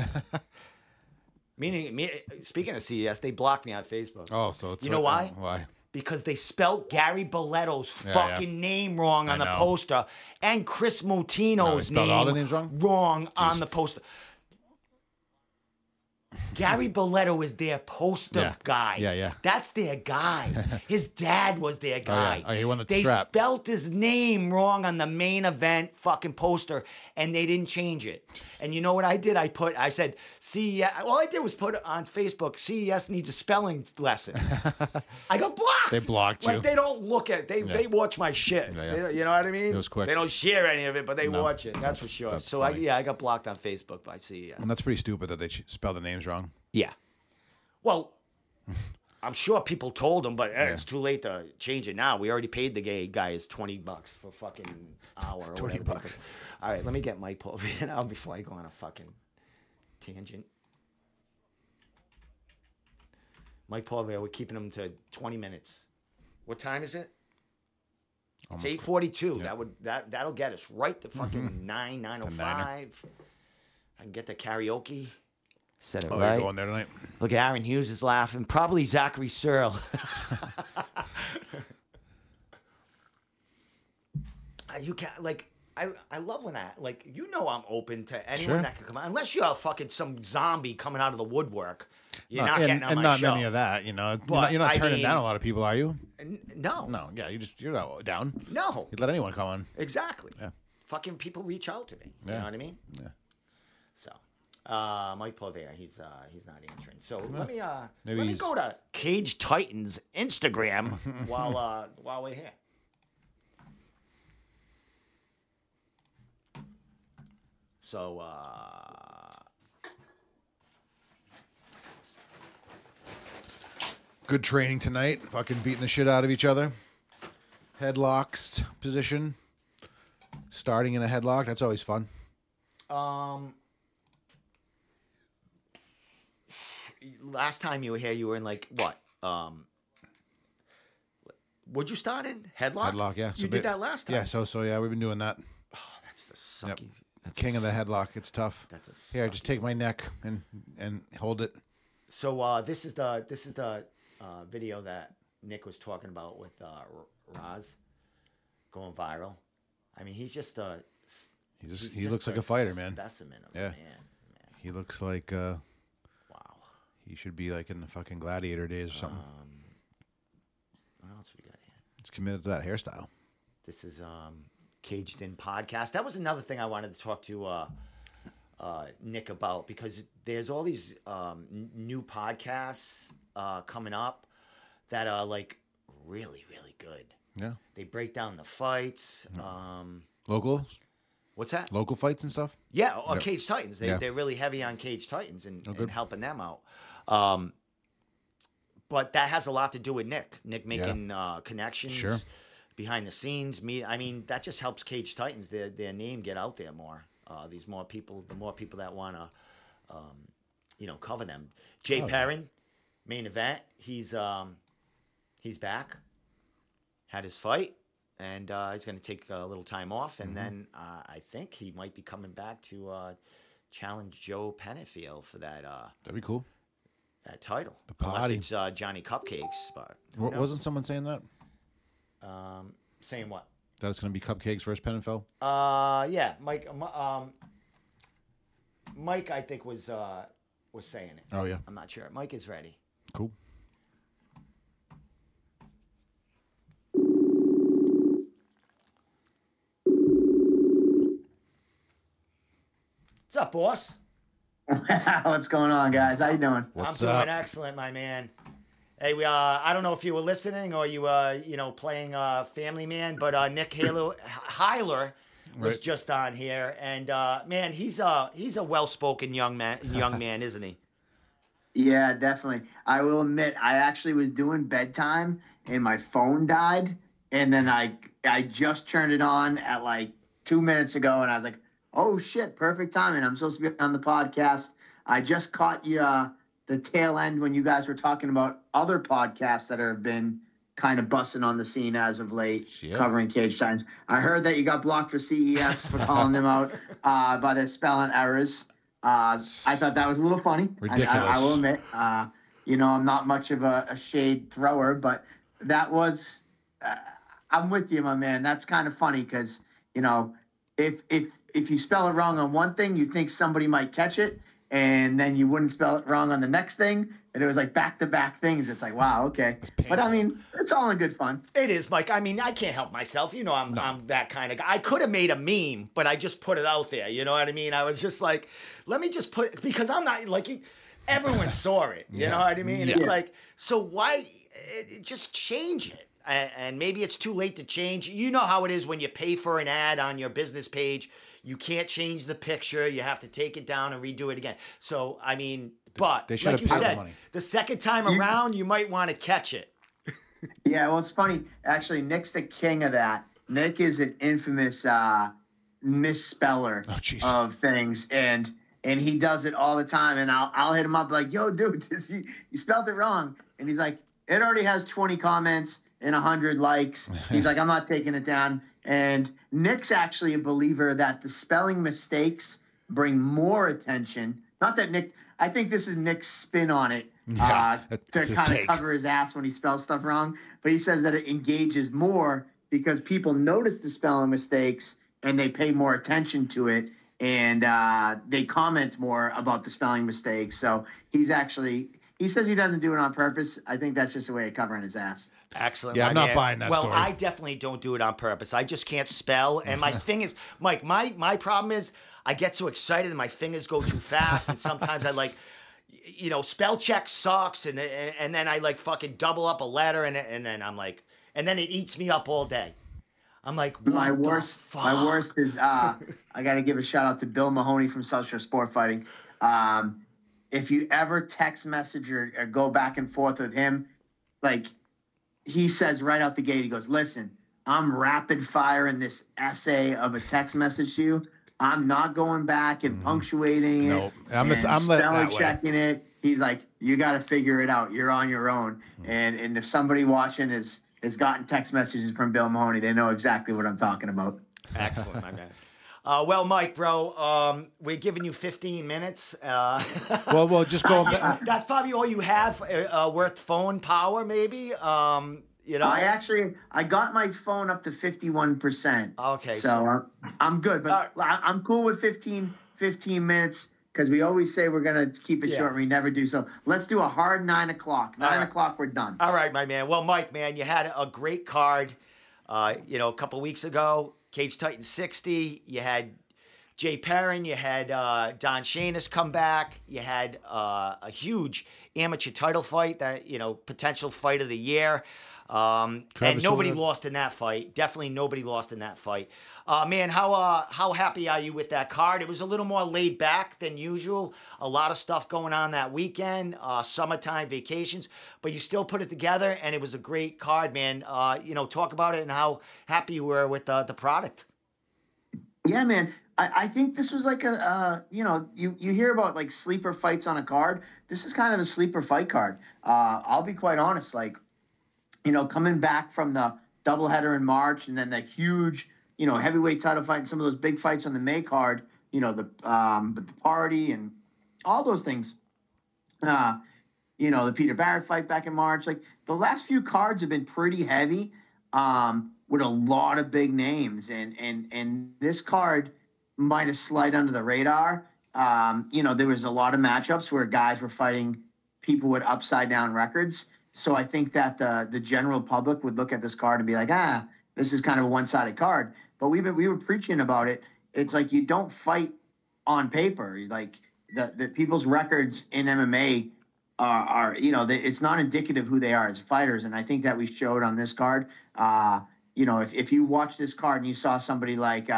Speaking of CES, they blocked me on Facebook. Oh, so it's... You know why? Why? Because they spelled Gary Belletto's fucking name wrong on the poster, and Chris Motino's name wrong on the poster. Gary Belletto is their poster guy. Yeah, yeah. That's their guy. His dad was their guy. Oh, yeah. Oh, he won the trap. They spelt his name wrong on the main event fucking poster, and they didn't change it. And you know what I did? I said, CES. All I did was put on Facebook, CES needs a spelling lesson. I got blocked. They blocked you. Like, they don't look at it. They watch my shit. Yeah, yeah. You know what I mean? It was quick. They don't share any of it, but they watch it. That's for sure. So, I got blocked on Facebook by CES. And that's pretty stupid that they spelled the names wrong. Yeah. Well, I'm sure people told him, but it's too late to change it now. We already paid the gay guys $20 for fucking hour. Or $20. All right, let me get Mike Polvier now before I go on a fucking tangent. Mike Polvier, we're keeping him to 20 minutes. What time is it? It's 8:42. Yep. That'll get us right to fucking 9:05. I can get the karaoke. Said it right. You're going there tonight. Look, Aaron Hughes is laughing. Probably Zachary Searle. You can't, like, I love when I, like, you know, I'm open to anyone that can come on. Unless you're fucking some zombie coming out of the woodwork. You're not getting on my show. And not many of that, you know. But you're not turning down a lot of people, are you? No. No, yeah, you're not down. No. You'd let anyone come on. Exactly. Yeah. Fucking people reach out to me. Yeah. You know what I mean? Yeah. So. Mike Polvier, he's not answering. So let me go to Cage Titans Instagram while we're here. So good training tonight. Fucking beating the shit out of each other. Headlocks position. Starting in a headlock. That's always fun. Last time you were here, you were in like what? Would you start in headlock? Headlock, yeah. So did that last time. Yeah, so yeah, we've been doing that. Oh, that's the sucky. Yep. That's king of the headlock. It's tough. That's a here. Just take my neck and hold it. So this is the video that Nick was talking about with Roz going viral. I mean, he's just a he looks like a fighter, man. Specimen of a man. He looks like. You should be like in the fucking gladiator days or something. What else we got here? It's committed to that hairstyle. This is Caged In Podcast. That was another thing I wanted to talk to Nick about, because there's all these new podcasts coming up that are like really, really good. Yeah. They break down the fights. Mm-hmm. Locals? What's that? Local fights and stuff? Yeah. Cage Titans. They're really heavy on Cage Titans and helping them out. But that has a lot to do with Nick making connections, behind the scenes. I mean, that just helps Cage Titans, their name, get out there more. These more people, the more people that want to, you know, cover them. Jay Perrin, main event. He's back. Had his fight. And he's going to take a little time off, and then I think he might be coming back to challenge Joe Pennyfield for that. That'd be cool. That title. The party. Unless it's Johnny Cupcakes, but wasn't someone saying that? Saying what? That it's going to be Cupcakes versus Pennyfield. Yeah, Mike. Mike, I think was saying it. Oh yeah. I'm not sure. Mike is ready. Cool. What's up, boss? What's going on, guys? How you doing? What's I'm doing up? Excellent, my man. Hey, we I don't know if you were listening or you you know, playing Family Man, but Nick Hailer was just on here, and man, he's a well-spoken young man, isn't he? Yeah, definitely. I will admit, I actually was doing bedtime and my phone died, and then I just turned it on at like 2 minutes ago, and I was like, oh shit, perfect timing. I'm supposed to be on the podcast. I just caught you the tail end when you guys were talking about other podcasts that have been kind of busting on the scene as of late, covering Cage Titans. I heard that you got blocked for CES for calling them out by their spelling errors. I thought that was a little funny. Ridiculous. I will admit, you know, I'm not much of a shade thrower, but that was, I'm with you, my man. That's kind of funny because, you know, if you spell it wrong on one thing, you think somebody might catch it, and then you wouldn't spell it wrong on the next thing. And it was like back-to-back things. It's like, wow, okay. But, I mean, it's all in good fun. It is, Mike. I mean, I can't help myself. You know, I'm that kind of guy. I could have made a meme, but I just put it out there. You know what I mean? I was just like, let me just put – because I'm not – like, everyone saw it. You know what I mean? Yeah. It's like, so why – just change it. And maybe it's too late to change. You know how it is when you pay for an ad on your business page – you can't change the picture. You have to take it down and redo it again. So, I mean, but they like you said, the second time around, you might want to catch it. Yeah, well, it's funny. Actually, Nick's the king of that. Nick is an infamous misspeller of things, and he does it all the time. And I'll hit him up like, yo, dude, you spelled it wrong. And he's like, it already has 20 comments and 100 likes. He's like, I'm not taking it down. And Nick's actually a believer that the spelling mistakes bring more attention. Not that Nick – I think this is Nick's spin on it to kind of cover his ass when he spells stuff wrong. But he says that it engages more because people notice the spelling mistakes and they pay more attention to it and they comment more about the spelling mistakes. So he's actually – he says he doesn't do it on purpose. I think that's just a way of covering his ass. Excellent. Yeah, I'm not buying that story. Well, I definitely don't do it on purpose. I just can't spell. And my thing is, Mike, my problem is I get so excited and my fingers go too fast. And sometimes I like, you know, spell check sucks. And then I like fucking double up a letter. And then I'm like, and then it eats me up all day. I'm like, my worst is I got to give a shout out to Bill Mahoney from South Shore Sport Fighting. If you ever text message or go back and forth with him, like, he says right out the gate, he goes, listen, I'm rapid firing this essay of a text message to you. I'm not going back and punctuating it. I'm spelling checking it. He's like, you got to figure it out. You're on your own. And if somebody watching has gotten text messages from Bill Mahoney, they know exactly what I'm talking about. Excellent, my man. Well, Mike, bro, we're giving you 15 minutes. Well, just go. That's probably all you have worth phone power, maybe. You know, I got my phone up to 51%. Okay, so I'm good, but I'm cool with 15 minutes because we always say we're gonna keep it short. And we never do, so let's do a hard 9 o'clock. Nine o'clock, we're done. All right, my man. Well, Mike, man, you had a great card. You know, a couple weeks ago. Cage Titans 60, you had Jay Perrin, you had Don Shainis come back, you had a huge amateur title fight that, you know, potential fight of the year. And nobody lost in that fight. Definitely nobody lost in that fight. Man, how happy are you with that card? It was a little more laid back than usual. A lot of stuff going on that weekend, summertime vacations, but you still put it together, and it was a great card, man. You know, talk about it and how happy you were with the product. Yeah, man. I think this was like a, you know, you hear about like sleeper fights on a card. This is kind of a sleeper fight card. I'll be quite honest, like, you know, coming back from the doubleheader in March and then the huge, you know, heavyweight title fight and some of those big fights on the May card, you know, the party and all those things. You know, the Peter Barrett fight back in March. Like, the last few cards have been pretty heavy with a lot of big names. And this card might have slid under the radar. You know, there was a lot of matchups where guys were fighting people with upside-down records. So I think that the general public would look at this card and be like, this is kind of a one-sided card. But we were preaching about it. It's like you don't fight on paper. Like the people's records in MMA are you know, it's not indicative who they are as fighters. And I think that we showed on this card. You know, if you watch this card and you saw somebody like,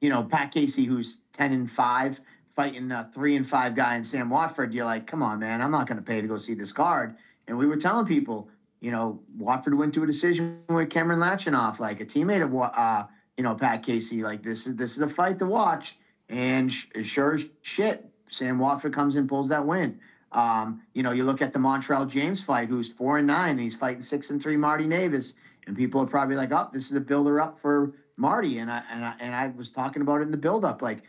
you know, Pat Casey, who's 10-5 fighting a 3-5 guy in Sam Watford, you're like, come on, man, I'm not going to pay to go see this card. And we were telling people, you know, Watford went to a decision with Cameron Lachinoff, like a teammate of, you know, Pat Casey. Like, this is a fight to watch. And sure as shit, Sam Watford comes and pulls that win. You know, you look at the Montrell James fight, who's 4-9, and he's fighting 6-3 Marty Navis. And people are probably like, oh, this is a builder-up for Marty. And I was talking about it in the build-up. Like,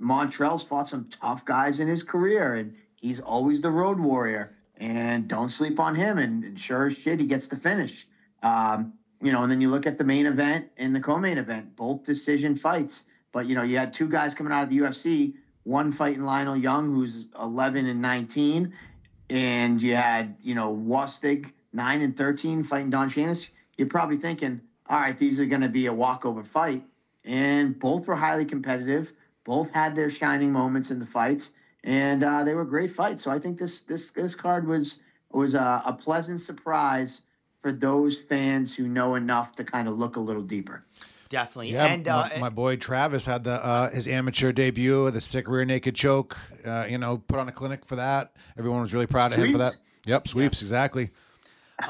Montrell's fought some tough guys in his career, and he's always the road warrior. And don't sleep on him. And sure as shit, he gets the finish. You know, and then you look at the main event and the co-main event, both decision fights. But, you know, you had two guys coming out of the UFC, one fighting Lionel Young, who's 11-19. And you had, you know, Wostig, 9-13, fighting Don Shainis. You're probably thinking, all right, these are going to be a walkover fight. And both were highly competitive. Both had their shining moments in the fights. And they were great fights. So I think this card was a pleasant surprise for those fans who know enough to kind of look a little deeper. Definitely. Yeah, and my boy Travis had his amateur debut, the sick rear naked choke. You know, put on a clinic for that. Everyone was really proud of him for that. Yep, sweeps, yeah. Exactly.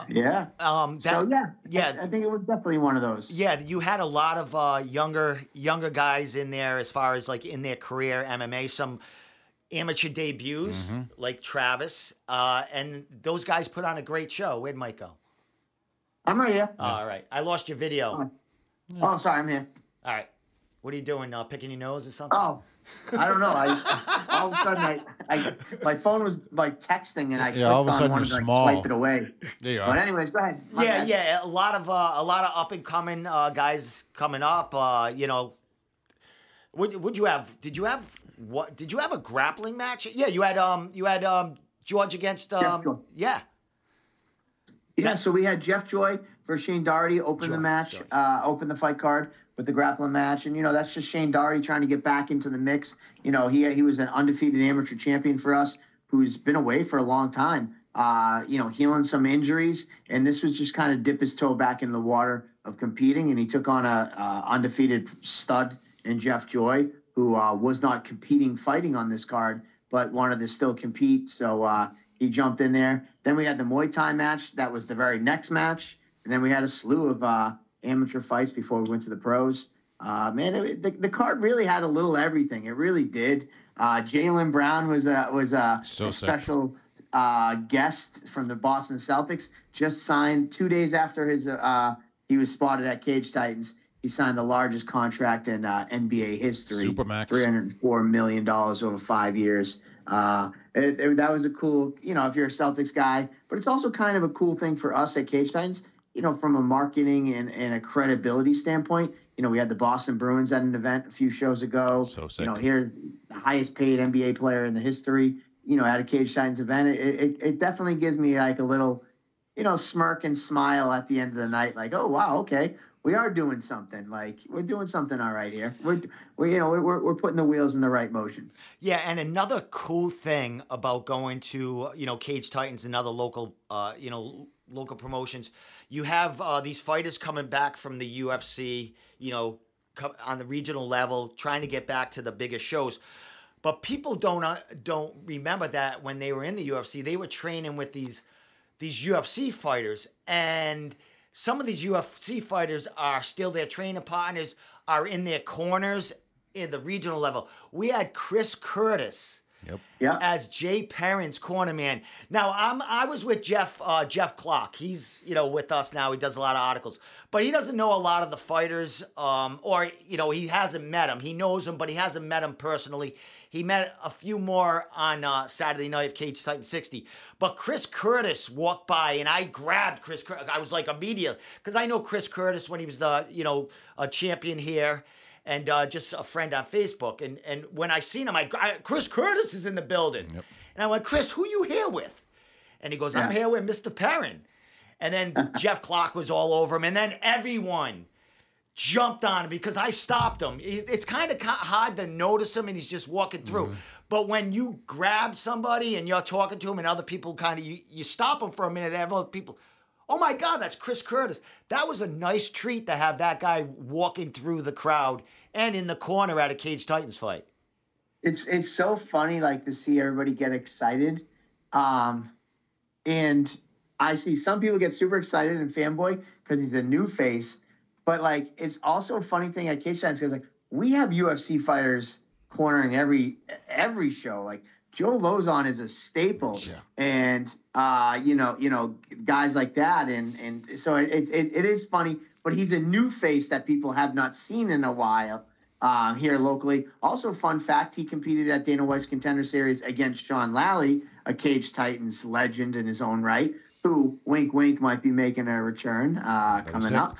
Yeah. I think it was definitely one of those. Yeah, you had a lot of younger guys in there as far as like in their career MMA. Some amateur debuts, mm-hmm. like Travis, and those guys put on a great show. Where'd Mike go? I'm right here. All right. I lost your video. Oh, sorry. I'm here. All right. What are you doing? Picking your nose or something? Oh, I don't know. All of a sudden, my phone was like texting, and I clicked all of a sudden on one and swiped it away. There you are. But anyways, go ahead. My bad. Yeah. A lot of up and coming guys coming up. You know, would you have? Did you have? What did you have a grappling match? Yeah, you had George against Jeff Joy. So we had Jeff Joy versus Shane Doherty open the fight card with the grappling match, and you know that's just Shane Doherty trying to get back into the mix. You know he was an undefeated amateur champion for us who's been away for a long time. You know, healing some injuries, and this was just kind of dip his toe back in the water of competing, and he took on a undefeated stud in Jeff Joy, who was not fighting on this card, but wanted to still compete. So he jumped in there. Then we had the Muay Thai match. That was the very next match. And then we had a slew of amateur fights before we went to the pros. Man, the card really had a little everything. It really did. Jaylen Brown was a special guest from the Boston Celtics. Just signed 2 days after his he was spotted at Cage Titans. He signed the largest contract in NBA history, Supermax. $304 million over 5 years. That was a cool, you know, if you're a Celtics guy. But it's also kind of a cool thing for us at Cage Titans, you know, from a marketing and a credibility standpoint. You know, we had the Boston Bruins at an event a few shows ago. So sick. You know, here, the highest paid NBA player in the history, you know, at a Cage Titans event. It definitely gives me like a little, you know, smirk and smile at the end of the night. Like, oh, wow, okay. we are doing something. Like, we're doing something all right here. We're putting the wheels in the right motion. Yeah, and another cool thing about going to, you know, Cage Titans and other local, local promotions, you have these fighters coming back from the UFC, you know, on the regional level, trying to get back to the biggest shows. But people don't remember that when they were in the UFC, they were training with these UFC fighters, and some of these UFC fighters are still their training partners, are in their corners in the regional level. We had Chris Curtis as Jay Perrin's corner man. Now, I was with Jeff Clark. He's, with us now. He does a lot of articles. But he doesn't know a lot of the fighters, he hasn't met him. He knows him, but he hasn't met him personally. He met a few more on Saturday night of Cage Titan 60. But Chris Curtis walked by, and I grabbed Chris Curtis. I was like, immediately, because I know Chris Curtis when he was the, a champion here, and just a friend on Facebook. And when I seen him, Chris Curtis is in the building. Yep. And I went, Chris, who you here with? And he goes, I'm here with Mr. Perrin. And then Jeff Clark was all over him. And then everyone jumped on him because I stopped him. It's kind of hard to notice him, and he's just walking through. Mm-hmm. But when you grab somebody and you're talking to him, and other people kind of, you stop him for a minute, and other people, oh my God, that's Chris Curtis. That was a nice treat to have that guy walking through the crowd and in the corner at a Cage Titans fight. It's so funny, like, to see everybody get excited. And I see some people get super excited and fanboy because he's a new face. But, like, it's also a funny thing at Cage Titans because, like, we have UFC fighters cornering every show. Like, Joe Lauzon is a staple, and guys like that, and so it is funny. But he's a new face that people have not seen in a while here locally. Also, fun fact: he competed at Dana White's Contender Series against Sean Lally, a Cage Titans legend in his own right, who, wink, wink, might be making a return coming up.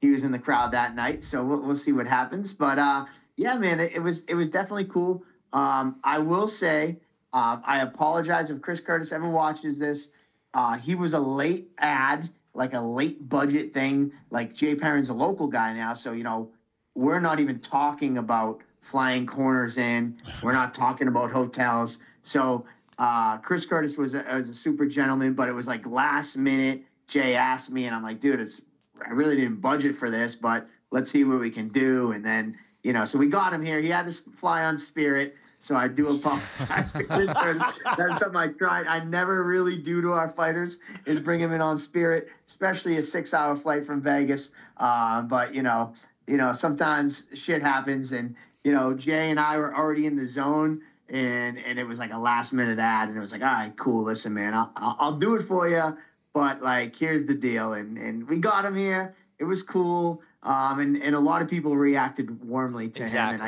He was in the crowd that night, so we'll see what happens. But man, it was definitely cool. I will say, I apologize if Chris Curtis ever watches this. He was a late ad, like a late budget thing. Like, Jay Perrin's a local guy now, so, we're not even talking about flying corners in. We're not talking about hotels. So Chris Curtis was a super gentleman, but it was like last minute. Jay asked me, and I'm like, dude, I really didn't budget for this, but let's see what we can do. And then, so we got him here. He had to fly on Spirit. So I do apologize to Chris Curtis. That's something I tried. I never really do to our fighters is bring him in on Spirit, especially a 6-hour flight from Vegas. But sometimes shit happens, and, Jay and I were already in the zone, and it was like a last minute ad, and it was like, all right, cool. Listen, man, I'll do it for you. But, like, here's the deal. And we got him here. It was cool. And a lot of people reacted warmly to him. And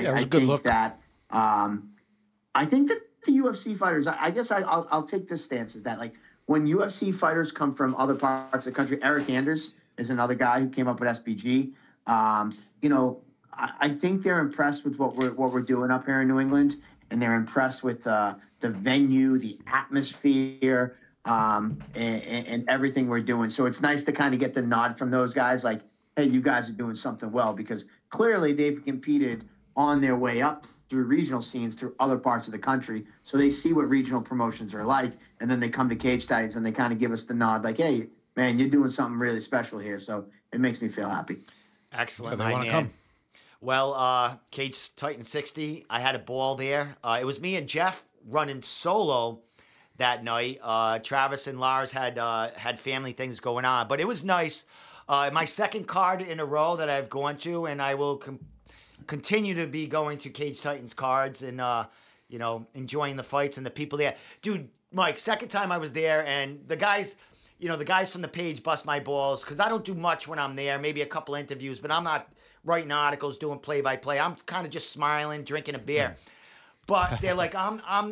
I think that the UFC fighters, I guess I'll take this stance, is that, like, when UFC fighters come from other parts of the country, Eric Anders is another guy who came up with SBG. I think they're impressed with what we're doing up here in New England. And they're impressed with the venue, the atmosphere, and everything we're doing. So it's nice to kind of get the nod from those guys, like, hey, you guys are doing something well, because clearly they've competed on their way up through regional scenes through other parts of the country. So they see what regional promotions are like, and then they come to Cage Titans and they kind of give us the nod, like, hey, man, you're doing something really special here. So it makes me feel happy. Excellent. I want to come. Well, Cage Titans 60, I had a ball there. It was me and Jeff running solo that night. Travis and Lars had family things going on, but it was nice. My second card in a row that I've gone to, and I will continue to be going to Cage Titans cards and, enjoying the fights and the people there. Dude, Mike, second time I was there, and the guys from the page bust my balls because I don't do much when I'm there, maybe a couple interviews, but I'm not writing articles, doing play-by-play. I'm kind of just smiling, drinking a beer. But they're like, I'm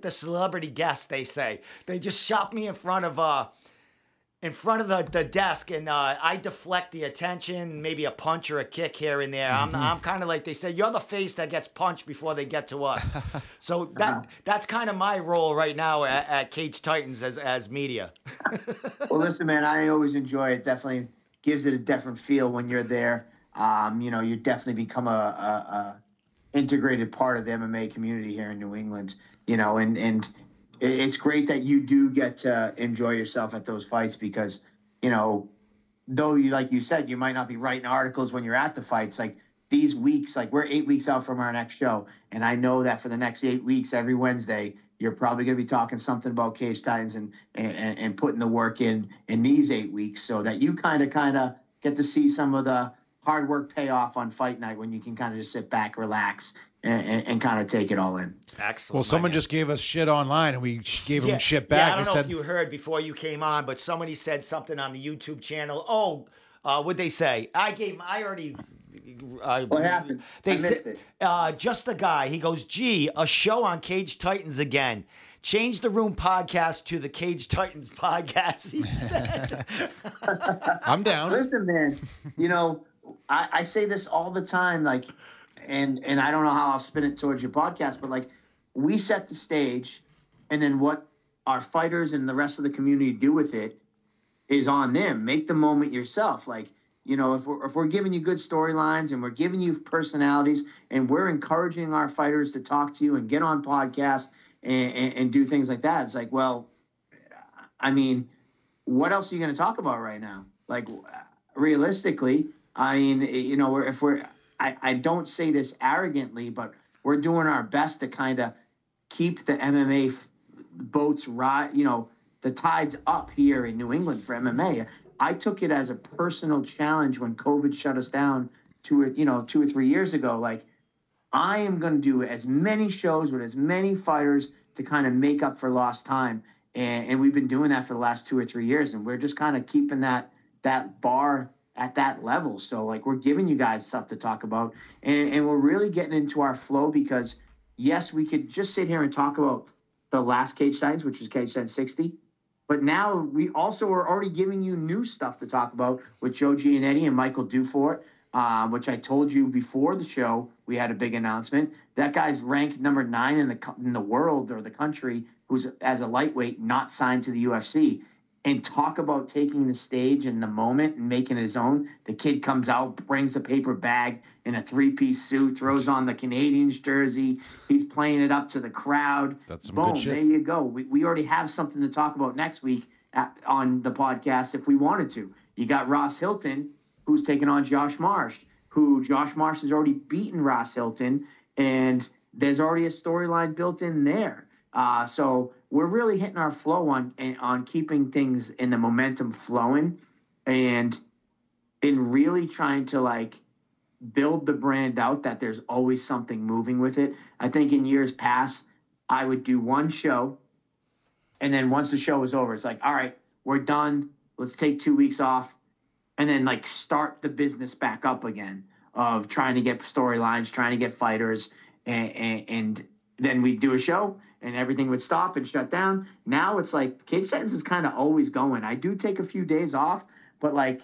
the celebrity guest, they say. They just shot me in front of the desk, and I deflect the attention, maybe a punch or a kick here and there. Mm-hmm. I'm kind of like, they say, you're the face that gets punched before they get to us. So that's kind of my role right now at Cage Titans as media. Well, listen, man, I always enjoy it. Definitely gives it a different feel when you're there. You know, you definitely become a integrated part of the MMA community here in New England, you know, and it's great that you do get to enjoy yourself at those fights because, you know, though you, like you said, you might not be writing articles when you're at the fights, like these weeks, like we're 8 weeks out from our next show. And I know that for the next 8 weeks, every Wednesday, you're probably going to be talking something about Cage Titans and putting the work in these 8 weeks so that you kind of get to see some of the hard work pay off on fight night when you can kind of just sit back, relax, and kind of take it all in. Excellent. Well, someone just gave us shit online and we gave them shit back. Yeah, I don't know if you heard before you came on, but somebody said something on the YouTube channel. Oh, what'd they say? What happened? They missed it. Just a guy. He goes, gee, a show on Cage Titans again. Change the Room podcast to the Cage Titans podcast, he said. I'm down. Listen, man, you know, I say this all the time, like, and I don't know how I'll spin it towards your podcast, but like we set the stage and then what our fighters and the rest of the community do with it is on them. Make the moment yourself. Like, you know, if we're giving you good storylines and we're giving you personalities and we're encouraging our fighters to talk to you and get on podcasts and do things like that, it's like, well, I mean, what else are you going to talk about right now? Like, realistically, I mean, you know, I don't say this arrogantly, but we're doing our best to kind of keep the MMA boats, you know, the tides up here in New England for MMA. I took it as a personal challenge when COVID shut us down two or three years ago. Like, I am going to do as many shows with as many fighters to kind of make up for lost time. And we've been doing that for the last 2 or 3 years. And we're just kind of keeping that bar at that level. So, like, we're giving you guys stuff to talk about. And we're really getting into our flow because, yes, we could just sit here and talk about the last Cage Titans, which was Cage Titans 60. But now we also are already giving you new stuff to talk about with Joe Giannetti and Michael Dufort, which I told you before the show, we had a big announcement. That guy's ranked number 9 in the world or the country, who's as a lightweight not signed to the UFC. And talk about taking the stage and the moment and making it his own. The kid comes out, brings a paper bag in a 3-piece suit, throws on the Canadians jersey. He's playing it up to the crowd. That's some good shit. Boom, there you go. We already have something to talk about next week on the podcast if we wanted to. You got Ross Hilton, who's taking on Josh Marsh, who Josh Marsh has already beaten Ross Hilton, and there's already a storyline built in there. So we're really hitting our flow on keeping things in the momentum flowing and in really trying to, like, build the brand out that there's always something moving with it. I think in years past, I would do one show, and then once the show was over, it's like, all right, we're done. Let's take 2 weeks off and then, like, start the business back up again of trying to get storylines, trying to get fighters, and then we'd do a show and everything would stop and shut down. Now it's like Cage Titans is kind of always going. I do take a few days off, but like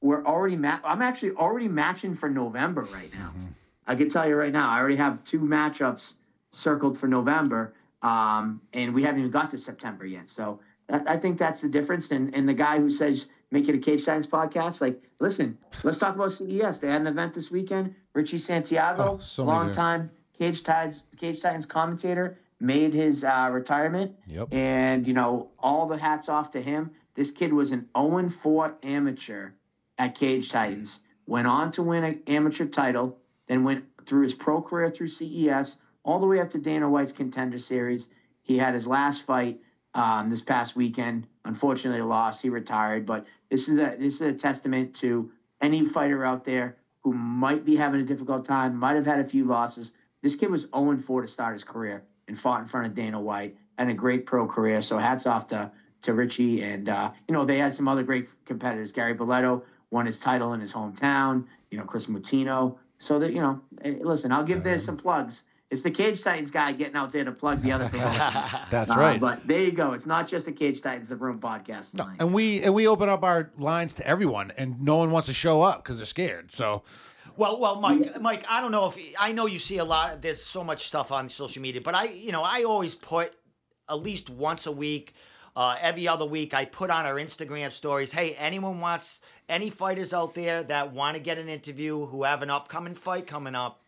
we're already I'm actually already matching for November right now. Mm-hmm. I can tell you right now, I already have 2 matchups circled for November, and we haven't even got to September yet. So I think that's the difference. And the guy who says make it a Cage Titans podcast, like, listen, let's talk about CES. They had an event this weekend. Richie Santiago, longtime Cage Titans commentator, made his retirement. Yep. And, you know, all the hats off to him. This kid was an 0-4 amateur at Cage Titans, went on to win an amateur title, then went through his pro career through CES, all the way up to Dana White's Contender Series. He had his last fight this past weekend. Unfortunately, lost. He retired. But this is a testament to any fighter out there who might be having a difficult time, might have had a few losses. This kid was 0-4 to start his career and fought in front of Dana White and a great pro career. So hats off to Richie. And, you know, they had some other great competitors. Gary Belletto won his title in his hometown, you know, Chris Mutino. So that, you know, listen, I'll give this some plugs. It's the Cage Titans guy getting out there to plug the other promoters. That's right. But there you go. It's not just the Cage Titans of Room podcast tonight. No, and we open up our lines to everyone, and no one wants to show up because they're scared. So... Well, Mike, I don't know if I know you see a lot. There's so much stuff on social media, but I always put at least once a week Every other week, I put on our Instagram stories, hey, anyone wants, any fighters out there that want to get an interview, who have an upcoming fight coming up,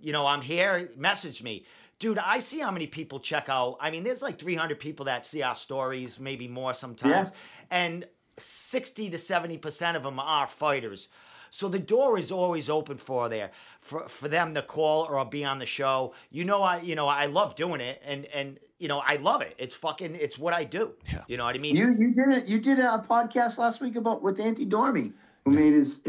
you know, I'm here, message me. Dude, I see how many people check out. I mean, there's like 300 people that see our stories, maybe more sometimes. Yeah. And 60 to 70% of them are fighters. So the door is always open for there for them to call or be on the show. I love doing it, and you know, I love it. It's fucking, it's what I do. Yeah. You know what I mean? You did a podcast last week about with Antidormi, who made his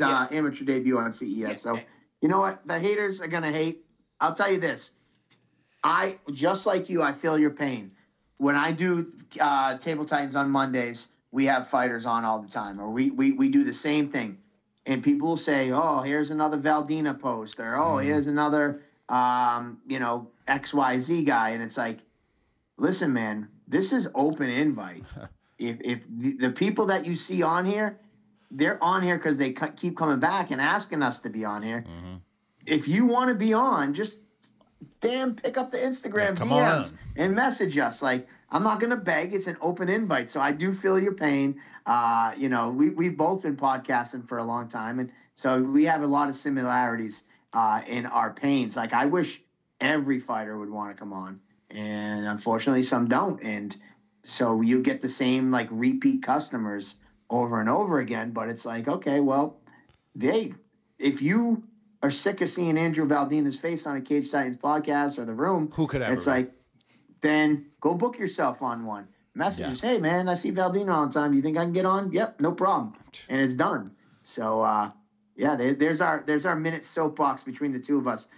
amateur debut on CES. Yeah. So you know what? The haters are gonna hate. I'll tell you this. I just like you. I feel your pain. When I do Table Titans on Mondays, we have fighters on all the time, or we do the same thing. And people will say, oh, here's another Valdina post, or, oh, here's another, XYZ guy. And it's like, listen, man, this is open invite. if the people that you see on here, they're on here because they keep coming back and asking us to be on here. Mm-hmm. If you want to be on, just pick up the Instagram DMs and message us. Like, I'm not going to beg. It's an open invite. So I do feel your pain. We've both been podcasting for a long time. And so we have a lot of similarities in our pains. Like, I wish every fighter would want to come on. And unfortunately, some don't. And so you get the same, like, repeat customers over and over again. But it's like, okay, well, if you are sick of seeing Andrew Valdina's face on a Cage Titans podcast or The Room, who could ever? It's like, then go book yourself on one. Messages, hey, man, I see Valdina all the time. Do you think I can get on? Yep, no problem. And it's done. So, there's our minute soapbox between the two of us,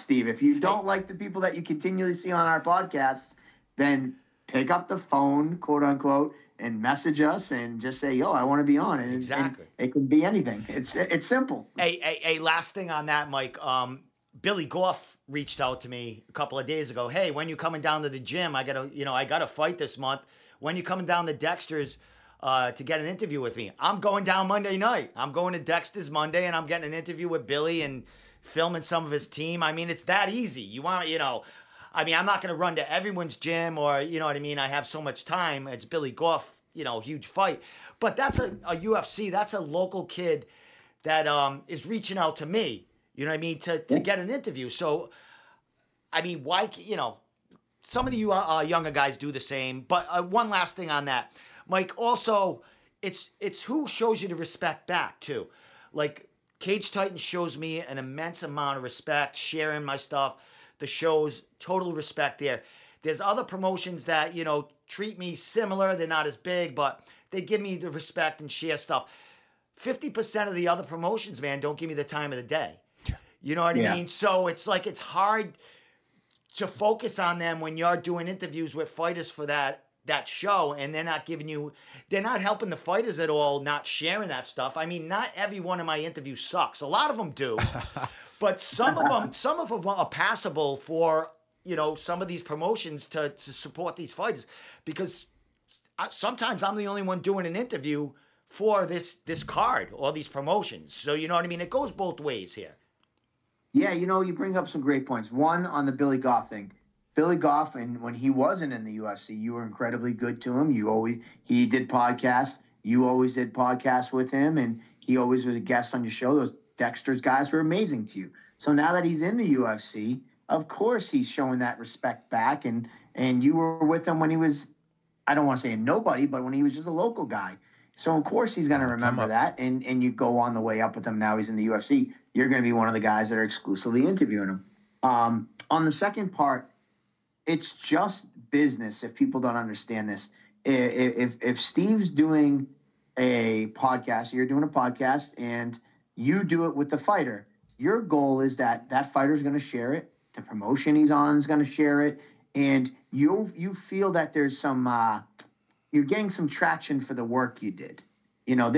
Steve. If you don't like the people that you continually see on our podcasts, then pick up the phone, quote, unquote, and message us and just say, yo, I want to be on. And, exactly. And it could be anything. It's simple. Hey, last thing on that, Mike. Billy Goff reached out to me a couple of days ago. Hey, when you coming down to the gym? I got a fight this month. When you coming down to Dexter's to get an interview with me? I'm going down Monday night. I'm going to Dexter's Monday, and I'm getting an interview with Billy and filming some of his team. I mean, it's that easy. I'm not going to run to everyone's gym, or, you know what I mean? I have so much time. It's Billy Goff, huge fight. But that's a UFC. That's a local kid that is reaching out to me. You know what I mean? To get an interview. So, I mean, why, some of you younger guys do the same. But one last thing on that, Mike, also, it's who shows you the respect back, too. Like, Cage Titans shows me an immense amount of respect, sharing my stuff, the shows, total respect there. There's other promotions that, treat me similar. They're not as big, but they give me the respect and share stuff. 50% of the other promotions, man, don't give me the time of the day. You know what I mean? So it's like, it's hard to focus on them when you're doing interviews with fighters for that show, and they're not giving you, they're not helping the fighters at all, not sharing that stuff. I mean, not every one of my interviews sucks. A lot of them do, but some of them are passable for, some of these promotions to support these fighters, because sometimes I'm the only one doing an interview for this card or these promotions. So, you know what I mean? It goes both ways here. Yeah, you bring up some great points. One, on the Billy Goff thing. Billy Goff, and when he wasn't in the UFC, you were incredibly good to him. He did podcasts. You always did podcasts with him, and he always was a guest on your show. Those Dexter's guys were amazing to you. So now that he's in the UFC, of course he's showing that respect back, and you were with him when he was, I don't want to say a nobody, but when he was just a local guy. So, of course, he's going to remember that, and you go on the way up with him. Now he's in the UFC. You're going to be one of the guys that are exclusively interviewing him. On the second part, it's just business if people don't understand this. If Steve's doing a podcast, you're doing a podcast, and you do it with the fighter, your goal is that fighter's going to share it, the promotion he's on is going to share it, and you feel that there's some you're getting some traction for the work you did. You love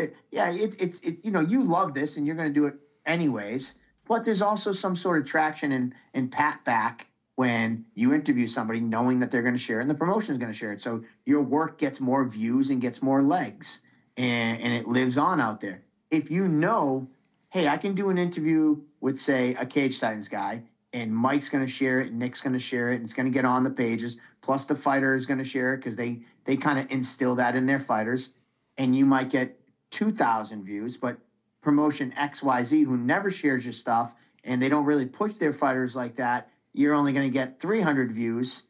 this and you're going to do it anyways, but there's also some sort of traction and pat back when you interview somebody, knowing that they're going to share it and the promotion is going to share it. So your work gets more views and gets more legs, and it lives on out there. If hey, I can do an interview with, say, a Cage Titans guy, and Mike's going to share it, Nick's going to share it, and it's going to get on the pages, plus the fighter is going to share it because they kind of instill that in their fighters, and you might get 2,000 views, but promotion XYZ, who never shares your stuff, and they don't really push their fighters like that, you're only going to get 300 views.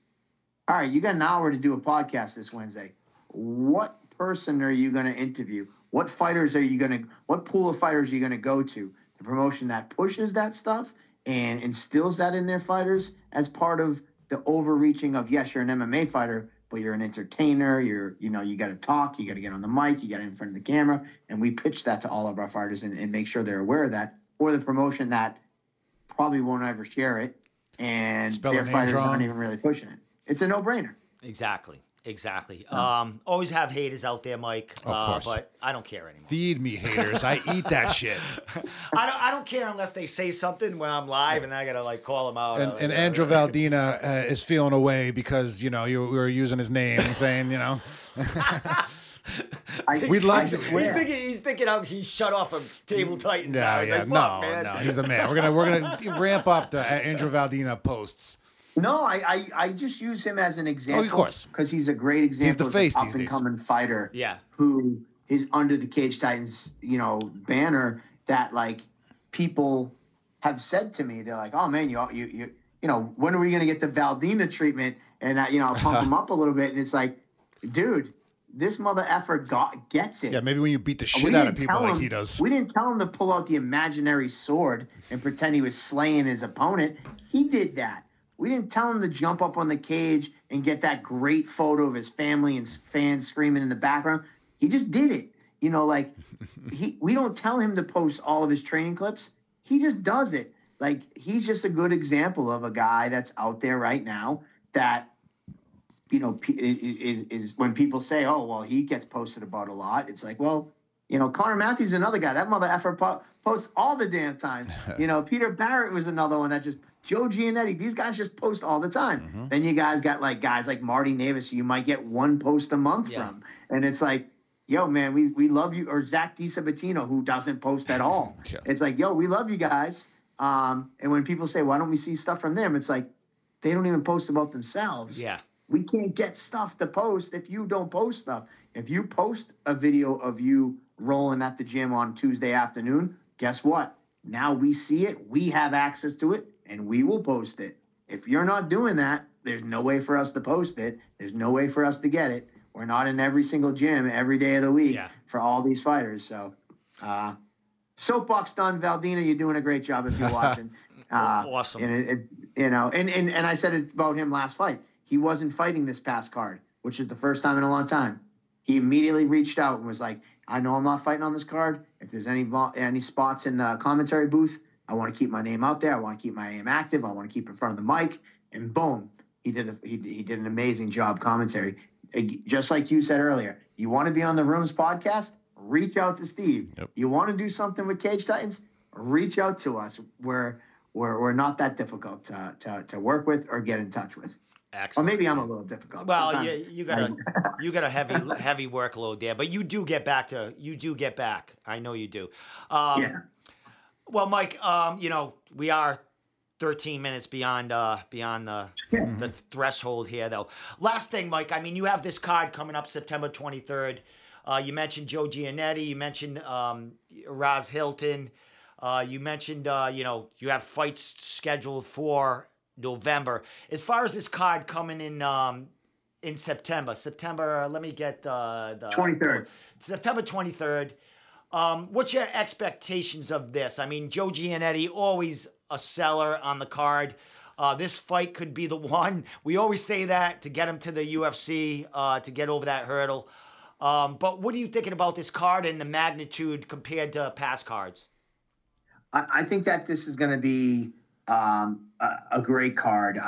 All right, you got an hour to do a podcast this Wednesday. What person are you going to interview? What fighters are you going to – what pool of fighters are you going to go to? The promotion that pushes that stuff and instills that in their fighters as part of the overreaching of, yes, you're an MMA fighter, but you're an entertainer, you got to talk, you got to get on the mic, you got to get in front of the camera, and we pitch that to all of our fighters and make sure they're aware of that. Or the promotion that probably won't ever share it, and their fighters aren't even really pushing it. It's a no-brainer. Exactly. Always have haters out there, Mike. Of course. But I don't care anymore. Feed me haters. I eat that shit. I don't care unless they say something when I'm live, and I gotta call them out. And Andrew Valdina is feeling away because you were using his name and saying We'd like to swear. He's thinking he's shut off of Table Titans. No, he's the man. We're gonna ramp up the Andrew Valdina posts. No, I just use him as an example. Oh, of course. Because he's a great example of an up-and-coming fighter who is under the Cage Titans, banner that, people have said to me. They're like, oh, man, you when are we going to get the Valdina treatment? And, I'll pump him up a little bit. And it's like, dude, this mother effer gets it. Yeah, maybe when you beat the shit out of people he does. We didn't tell him to pull out the imaginary sword and pretend he was slaying his opponent. He did that. We didn't tell him to jump up on the cage and get that great photo of his family and fans screaming in the background. He just did it. We don't tell him to post all of his training clips. He just does it. He's just a good example of a guy that's out there right now that, is when people say, oh, well, he gets posted about a lot. It's like, well, Connor Matthews, another guy, that mother effer posts all the damn time. Peter Barrett was another one that just, Joe Giannetti, these guys just post all the time. Mm-hmm. Then you guys got guys like Marty Navis, who you might get one post a month from. And it's like, yo, man, we love you. Or Zach DiSabatino, who doesn't post at all. Yeah. It's like, yo, we love you guys. And when people say, why don't we see stuff from them? It's like, they don't even post about themselves. Yeah. We can't get stuff to post if you don't post stuff. If you post a video of you rolling at the gym on Tuesday afternoon, guess what? Now we see it. We have access to it. And we will post it. If you're not doing that, there's no way for us to post it. There's no way for us to get it. We're not in every single gym every day of the week for all these fighters. So, soapbox done, Valdina. You're doing a great job if you're watching. Awesome. And and I said it about him last fight. He wasn't fighting this past card, which is the first time in a long time. He immediately reached out and was like, "I know I'm not fighting on this card. If there's any spots in the commentary booth, I want to keep my name out there. I want to keep my name active. I want to keep in front of the mic." And boom, he did an amazing job commentary. Just like you said earlier, you want to be on the Rooms podcast? Reach out to Steve. Yep. You want to do something with Cage Titans? Reach out to us. We're not that difficult to work with or get in touch with. Excellent. Or maybe I'm a little difficult. Well, you got a heavy workload there, but you do get back. I know you do. Well, Mike, we are 13 minutes beyond the threshold here, though. Last thing, Mike, you have this card coming up September 23rd. You mentioned Joe Giannetti. You mentioned Raz Hilton. You mentioned, you have fights scheduled for November. As far as this card coming in September, let me get the 23rd. September 23rd. What's your expectations of this? Joe Giannetti, always a seller on the card. This fight could be the one. We always say that to get him to the UFC, to get over that hurdle. But what are you thinking about this card and the magnitude compared to past cards? I think that this is going to be a great card.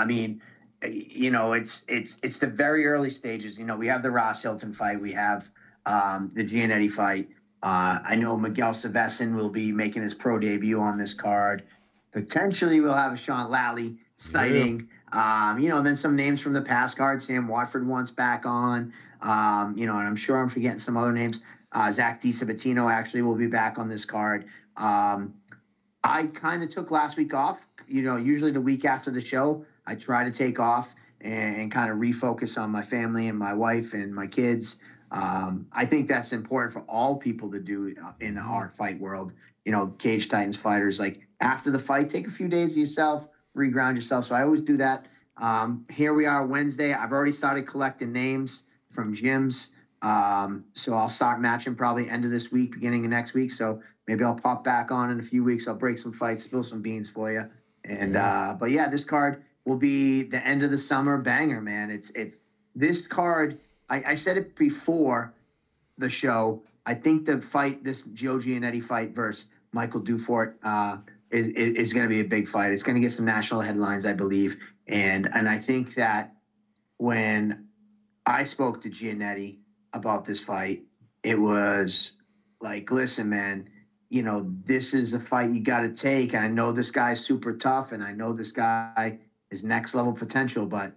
It's the very early stages. We have the Ross Hilton fight. We have the Giannetti fight. I know Miguel Silvestin will be making his pro debut on this card. Potentially, we'll have a Sean Lally sighting. Yeah. Then some names from the past card. Sam Watford wants back on. And I'm sure I'm forgetting some other names. Zach DiSabatino actually will be back on this card. I kind of took last week off. You know, usually the week after the show, I try to take off and kind of refocus on my family and my wife and my kids. I think that's important for all people to do in our fight world. You know, Cage Titans fighters, like after the fight, take a few days to yourself, reground yourself. So I always do that. Here we are Wednesday. I've already started collecting names from gyms. So I'll start matching probably end of this week, beginning of next week. So maybe I'll pop back on in a few weeks. I'll break some fights, spill some beans for you. And, but yeah, this card will be the end of the summer banger, man. It's this card. I said it before the show. I think the fight, this Joe Giannetti fight versus Michael Dufort, is going to be a big fight. It's going to get some national headlines, I believe. And I think that when I spoke to Giannetti about this fight, it was like, listen, man, you know, this is a fight you got to take. And I know this guy's super tough, and I know this guy is next level potential, but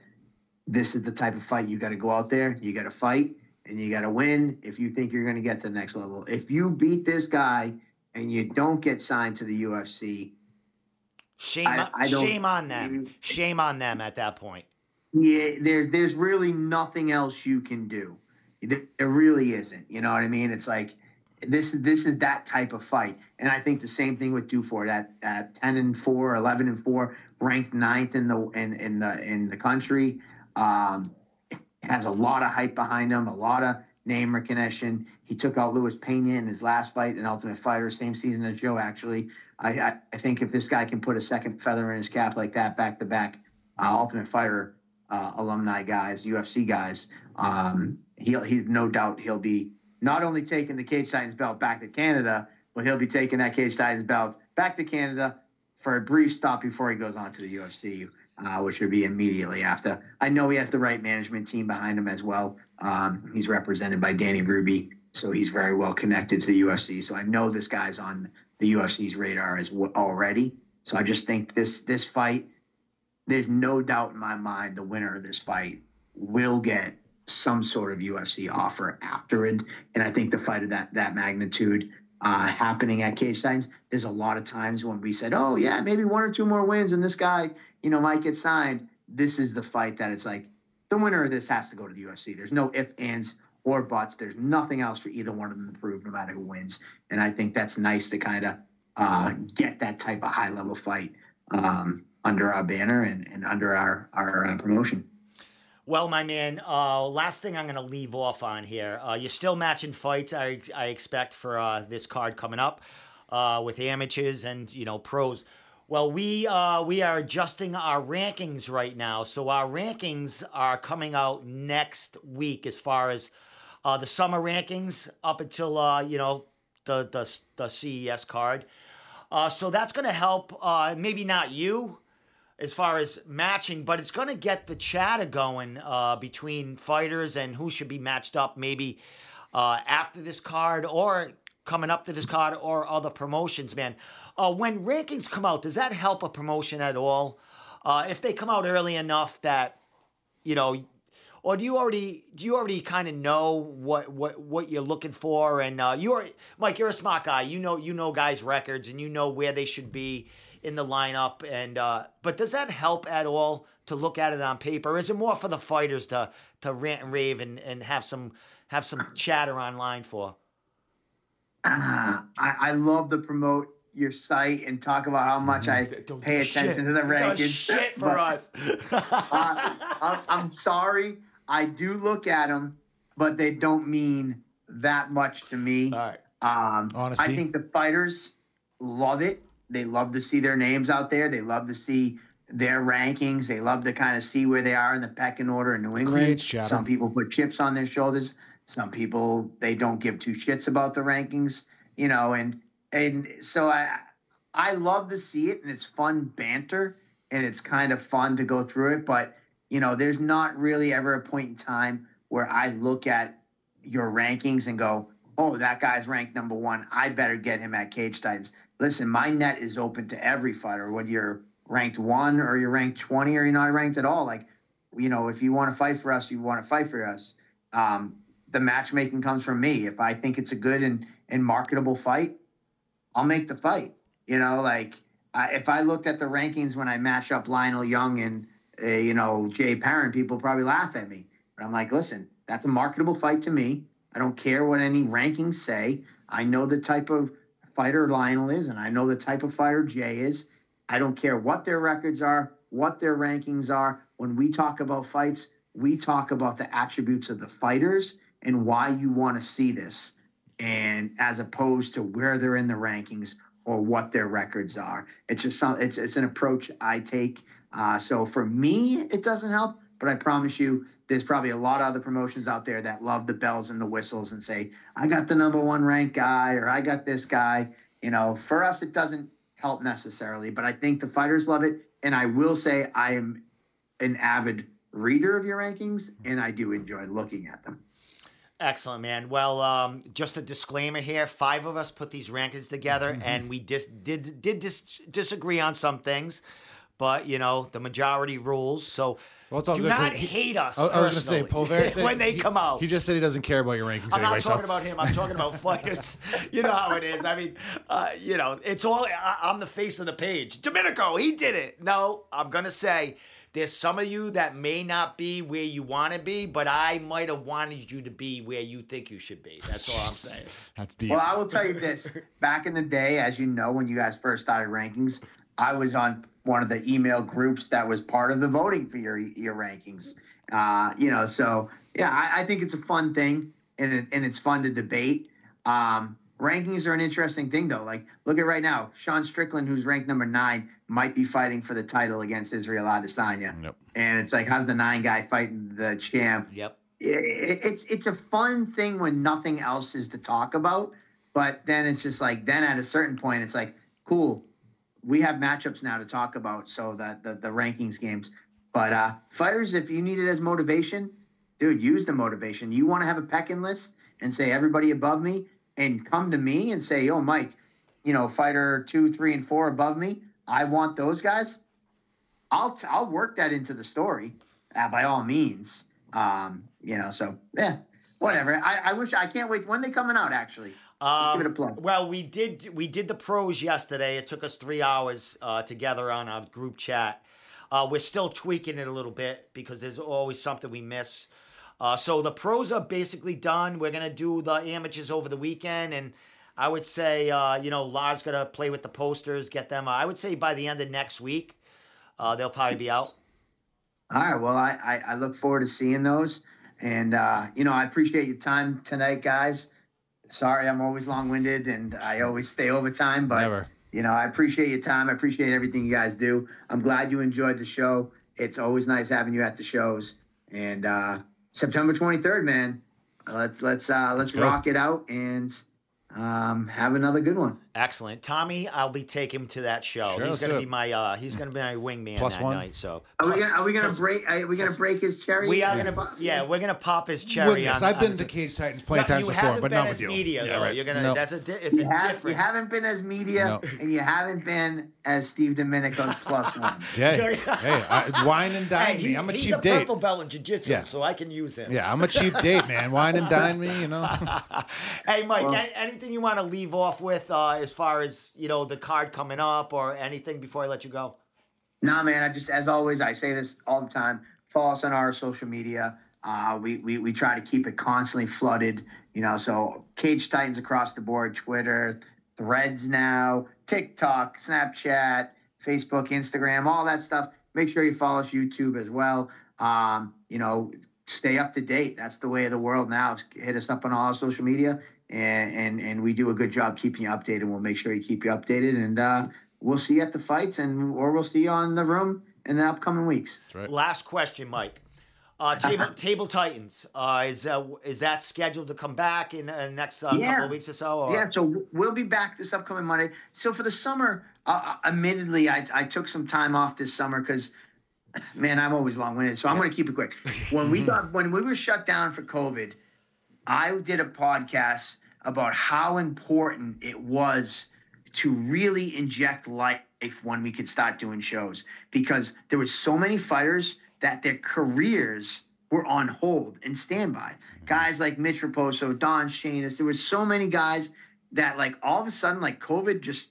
this is the type of fight you got to go out there. You got to fight and you got to win if you think you're going to get to the next level. If you beat this guy and you don't get signed to the UFC, shame on them. Shame on them at that point. Yeah, there's really nothing else you can do. There really isn't. You know what I mean? It's like this is that type of fight. And I think the same thing with Dufort at 10-4, 11-4, ranked 9th in the country. Has a lot of hype behind him, a lot of name recognition. He took out Luis Pena in his last fight in Ultimate Fighter, same season as Joe, actually. I think if this guy can put a second feather in his cap like that, back-to-back Ultimate Fighter alumni guys, UFC guys, he's no doubt he'll be not only taking the Cage Titans belt back to Canada, but he'll be taking that Cage Titans belt back to Canada for a brief stop before he goes on to the UFC. Which would be immediately after. I know he has the right management team behind him as well. He's represented by Danny Ruby, so he's very well connected to the UFC. So I know this guy's on the UFC's radar already. So I just think this fight, there's no doubt in my mind the winner of this fight will get some sort of UFC offer after it. And I think the fight of that magnitude happening at Cage Titans, there's a lot of times when we said, oh, yeah, maybe one or two more wins and this guy – you know, Mike gets signed. This is the fight that it's like the winner of this has to go to the UFC. There's no ifs, ands, or buts. There's nothing else for either one of them to prove, no matter who wins. And I think that's nice to kind of get that type of high level fight under our banner and under our promotion. Well, my man, last thing I'm going to leave off on here. You're still matching fights. I expect for this card coming up with amateurs and, you know, pros. Well, we are adjusting our rankings right now. So our rankings are coming out next week as far as the summer rankings up until, you know, the CES card. So that's going to help maybe not you as far as matching, but it's going to get the chatter going between fighters and who should be matched up maybe after this card or coming up to this card or other promotions, man. When rankings come out, does that help a promotion at all? If they come out early enough that, you know, or do you already kind of know what you're looking for? And Mike, you're a smart guy. You know guys' records and you know where they should be in the lineup. And but does that help at all to look at it on paper? Is it more for the fighters to rant and rave and have some chatter online for? I love to promote your site and talk about how much I pay attention to the rankings. Us. I'm sorry. I do look at them, but they don't mean that much to me. All right. Honesty. I think the fighters love it. They love to see their names out there. They love to see their rankings. They love to kind of see where they are in the pecking order in New England. Some people put chips on their shoulders. Some people, they don't give two shits about the rankings, you know, and so I love to see it, and it's fun banter, and it's kind of fun to go through it. But, you know, there's not really ever a point in time where I look at your rankings and go, oh, that guy's ranked number one. I better get him at Cage Titans. Listen, my net is open to every fighter, whether you're ranked one or you're ranked 20 or you're not ranked at all. Like, you know, if you want to fight for us, you want to fight for us. The matchmaking comes from me. If I think it's a good and marketable fight, I'll make the fight. You know, like if I looked at the rankings when I match up Lionel Young and, you know, Jay Perrin, people probably laugh at me. But I'm like, listen, that's a marketable fight to me. I don't care what any rankings say. I know the type of fighter Lionel is, and I know the type of fighter Jay is. I don't care what their records are, what their rankings are. When we talk about fights, we talk about the attributes of the fighters and why you want to see this, and as opposed to where they're in the rankings or what their records are. It's just some, it's an approach I take. So for me, it doesn't help, but I promise you, there's probably a lot of other promotions out there that love the bells and the whistles and say, I got the number one ranked guy, or I got this guy. You know, for us, it doesn't help necessarily, but I think the fighters love it. And I will say I am an avid reader of your rankings, and I do enjoy looking at them. Excellent, man. Well, just a disclaimer here. 5 of us put these rankings together, and we disagree on some things. But, you know, the majority rules, so... Well, do good, not hate us. I was going to say, Pulver said, when they come out. He just said he doesn't care about your rankings. I'm not talking about him. I'm talking about fighters. You know how it is. I mean, you know, it's all. I'm the face of the page. Domenico, he did it. No, I'm going to say there's some of you that may not be where you want to be, but I might have wanted you to be where you think you should be. That's all I'm saying. That's deep. Well, I will tell you this. Back in the day, as you know, when you guys first started rankings, I was on one of the email groups that was part of the voting for your rankings. You know, so yeah, I think it's a fun thing, and it's fun to debate. Rankings are an interesting thing though. Like look at right now, Sean Strickland, who's ranked number 9, might be fighting for the title against Israel Adesanya. Yep. And it's like, how's the 9 guy fighting the champ? Yep. It's a fun thing when nothing else is to talk about, but then it's just like, then at a certain point, it's like, cool, we have matchups now to talk about, so that the rankings games. But fighters, if you need it as motivation, dude, use the motivation. You want to have a pecking list and say everybody above me, and come to me and say, yo, Mike, you know, fighter 2, 3, and 4 above me, I want those guys. I'll work that into the story by all means. You know, so yeah, whatever. I wish, I can't wait. When are they coming out, actually? Give it a plug. Well, we did the pros yesterday. It took us 3 hours together on our group chat. We're still tweaking it a little bit because there's always something we miss. So the pros are basically done. We're gonna do the amateurs over the weekend, and I would say you know, Lars gotta play with the posters, get them. I would say by the end of next week, they'll probably be out. All right. Well, I look forward to seeing those, and you know, I appreciate your time tonight, guys. Sorry, I'm always long-winded, and I always stay over time, but, you know, I appreciate your time. I appreciate everything you guys do. I'm glad you enjoyed the show. It's always nice having you at the shows. And September 23rd, man, let's rock it out and have another good one. Excellent. Tommy, I'll be taking him to that show. Sure, he's going to be my wingman plus that one night. So are we going to break his cherry? We are going to we're going to pop his cherry with this. I've been to Cage Titans plenty of times before, but not with you. Media, yeah, right. You're going to you haven't been as media and you haven't been as Steve Domenico's plus one. Wine and dine me. I'm a cheap date. He's a purple belt in jiu-jitsu, so I can use him. Yeah, I'm a cheap date, man. Wine and dine me, you know. Hey Mike, anything you want to leave off with as far as, you know, the card coming up or anything before I let you go? Nah, man, I just, as always, I say this all the time, follow us on our social media. We try to keep it constantly flooded, you know, so Cage Titans across the board, Twitter, Threads now, TikTok, Snapchat, Facebook, Instagram, all that stuff. Make sure you follow us, YouTube as well. You know, stay up to date. That's the way of the world now. Hit us up on all our social media. And we do a good job keeping you updated. We'll make sure you keep you updated, and we'll see you at the fights, or we'll see you on the room in the upcoming weeks. That's right. Last question, Mike. Table Titans is that scheduled to come back in the next couple of weeks or so? Or? Yeah, so we'll be back this upcoming Monday. So for the summer, admittedly, I took some time off this summer because, man, I'm always long-winded, so I'm going to keep it quick. When we were shut down for COVID, I did a podcast about how important it was to really inject life when we could start doing shows, because there were so many fighters that their careers were on hold and standby. Guys like Mitch Raposo, Don Shainis, there were so many guys that, like, all of a sudden, like, COVID just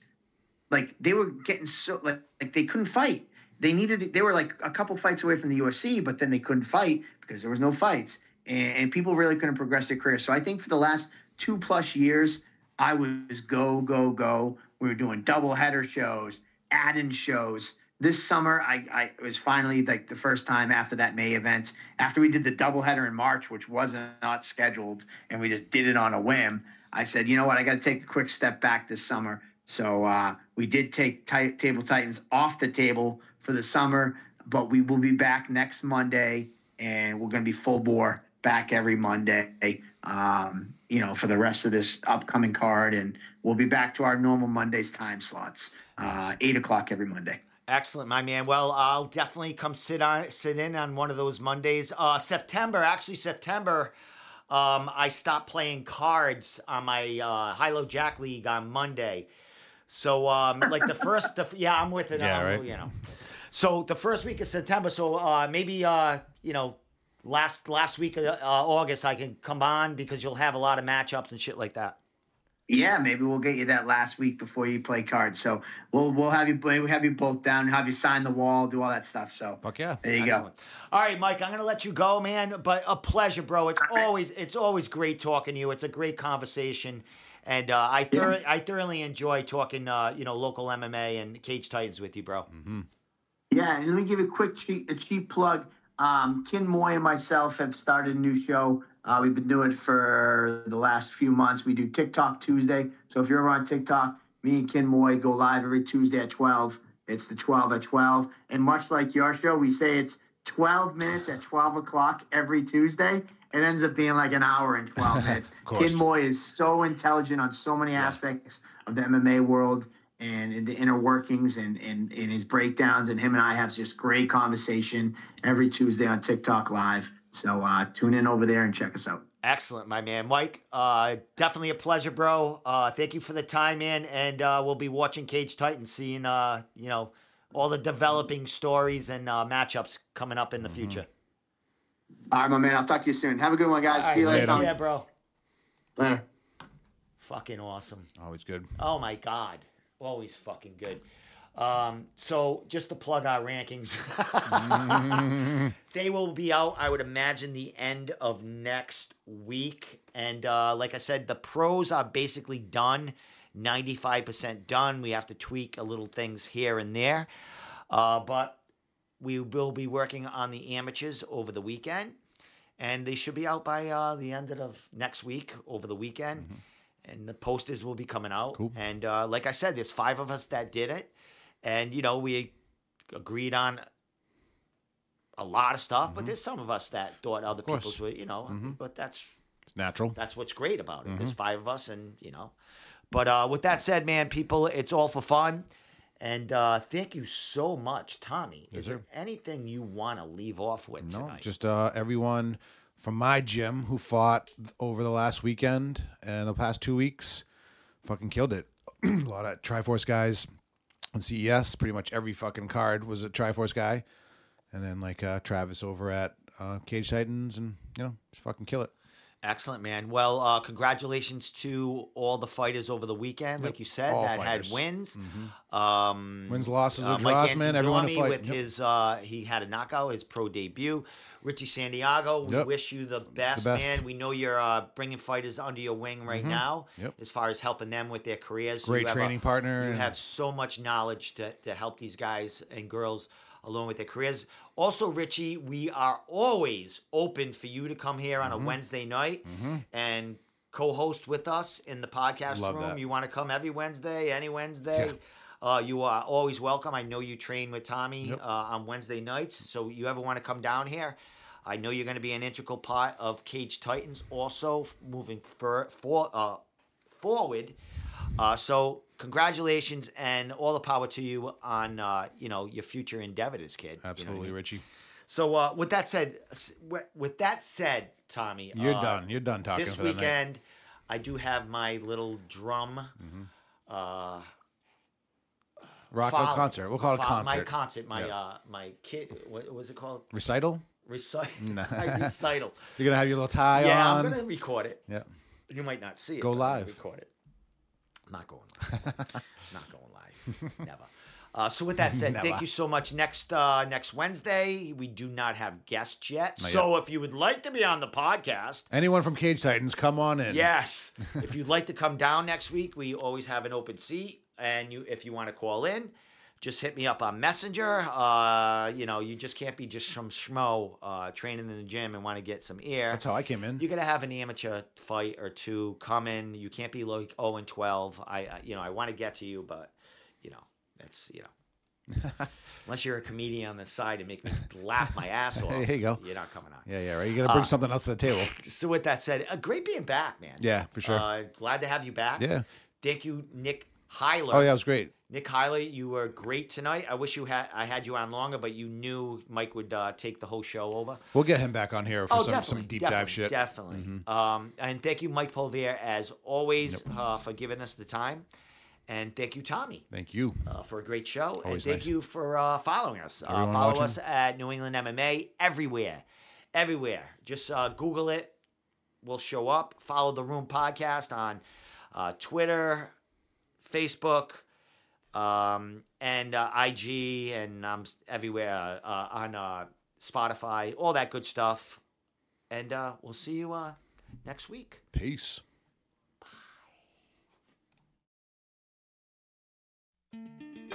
like they were getting so like they couldn't fight. They needed, they were like a couple fights away from the UFC, but then they couldn't fight because there was no fights, and people really couldn't progress their career. So I think for the last 2+ years, I was go, go, go. We were doing double header shows, add-in shows. This summer, I was finally like the first time after that May event, after we did the double header in March, which wasn't not scheduled, and we just did it on a whim. I said, you know what, I got to take a quick step back this summer. So we did take Table Titans off the table for the summer, but we will be back next Monday, and we're going to be full bore back every Monday, you know, for the rest of this upcoming card, and we'll be back to our normal Mondays time slots, 8 o'clock every Monday. Excellent, my man. Well, I'll definitely come sit in on one of those Mondays. September. I stopped playing cards on my High-Low Jack League on Monday. So, I'm with it. Yeah, right. You know. So the first week of September. So maybe you know, last week of August, I can come on because you'll have a lot of matchups and shit like that. Yeah, maybe we'll get you that last week before you play cards. So we'll have you play, we'll have you both down, have you sign the wall, do all that stuff. So fuck yeah, there you Excellent. Go. All right, Mike, I'm gonna let you go, man. But a pleasure, bro. It's always great talking to you. It's a great conversation, and I thoroughly enjoy talking, local MMA and Cage Titans with you, bro. Mm-hmm. Yeah, and let me give you a quick cheap plug. Ken Moy and myself have started a new show. We've been doing it for the last few months. We do TikTok Tuesday. So if you're ever on TikTok, me and Ken Moy go live every Tuesday at 12. It's the 12 at 12. And much like your show, we say it's 12 minutes at 12 o'clock every Tuesday. It ends up being like an hour and 12 minutes. Ken Moy is so intelligent on so many aspects of the MMA world and the inner workings and his breakdowns. And him and I have just great conversation every Tuesday on TikTok Live. So tune in over there and check us out. Excellent, my man. Mike, definitely a pleasure, bro. Thank you for the time, man. And we'll be watching Cage Titans, seeing, all the developing stories and matchups coming up in the future. All right, my man. I'll talk to you soon. Have a good one, guys. All See right, you later. Yeah, bro. Later. Fucking awesome. Always good. Oh, my God. Always fucking good. So just to plug our rankings, they will be out, I would imagine, the end of next week. And like I said, the pros are basically done, 95% done. We have to tweak a little things here and there. But we will be working on the amateurs over the weekend. And they should be out by the end of next week over the weekend. Mm-hmm. And the posters will be coming out. Cool. And like I said, there's 5 of us that did it. And, you know, we agreed on a lot of stuff, but there's some of us that thought other people's were, you know, but it's natural. That's what's great about it. There's 5 of us and, you know. But with that said, man, people, it's all for fun. And thank you so much, Tommy. Yes, Is there anything you want to leave off with tonight? No, just everyone from my gym who fought over the last weekend and the past 2 weeks fucking killed it. A lot of Triforce guys. On CES, pretty much every fucking card was a Triforce guy, and then like Travis over at Cage Titans, and you know, just fucking kill it. Excellent, man. Well, congratulations to all the fighters over the weekend, like you said, all that fighters. Had wins, wins, losses, or draws. Mike man, everyone with his he had a knockout, his pro debut. Richie Santiago, we wish you the best, man. We know you're bringing fighters under your wing right now as far as helping them with their careers. Great training partner. You have so much knowledge to help these guys and girls along with their careers. Also, Richie, we are always open for you to come here on a Wednesday night and co-host with us in the podcast room. That. You want to come every Wednesday, any Wednesday. Yeah. You are always welcome. I know you train with Tommy on Wednesday nights, so you ever want to come down here, I know you're going to be an integral part of Cage Titans also moving forward. So congratulations and all the power to you on, your future endeavors, kid. Absolutely, Richie. So with that said, Tommy. You're done. You're done talking this weekend. That I do have my little drum rock concert. We'll call it a concert. My concert. My, my kid. What was it called? Recital. Nah. Recital. You're gonna have your little tie on. Yeah, I'm gonna record it. Yeah, you might not see it. Go live. Record it. Not going live. Not going live. Never. So with that said, thank you so much. Next Wednesday, we do not have guests yet. So if you would like to be on the podcast. Anyone from Cage Titans, come on in. Yes. If you'd like to come down next week, we always have an open seat. And if you want to call in, just hit me up on Messenger. You just can't be just some schmo training in the gym and want to get some air. That's how I came in. You got to have an amateur fight or two come in. You can't be like 0-12. I want to get to you, but, that's, unless you're a comedian on the side and make me laugh my ass off. There you go. You're not coming on. Yeah, right. You got to bring something else to the table. So with that said, great being back, man. Yeah, for sure. Glad to have you back. Yeah. Thank you, Nick Hailer. Oh, yeah, it was great. Nick Hailer, you were great tonight. I wish I had you on longer, but you knew Mike would take the whole show over. We'll get him back on here for some deep dive shit. Definitely. Mm-hmm. And thank you, Mike Polvier, as always, for giving us the time. And thank you, Tommy. Thank you. For a great show. Always and thank nice. You for following us. Follow watching? Us at New England MMA everywhere. Everywhere. Just Google it. We'll show up. Follow The Room Podcast on Twitter, Facebook, and IG, and I'm everywhere on Spotify, all that good stuff. And we'll see you next week. Peace. Bye.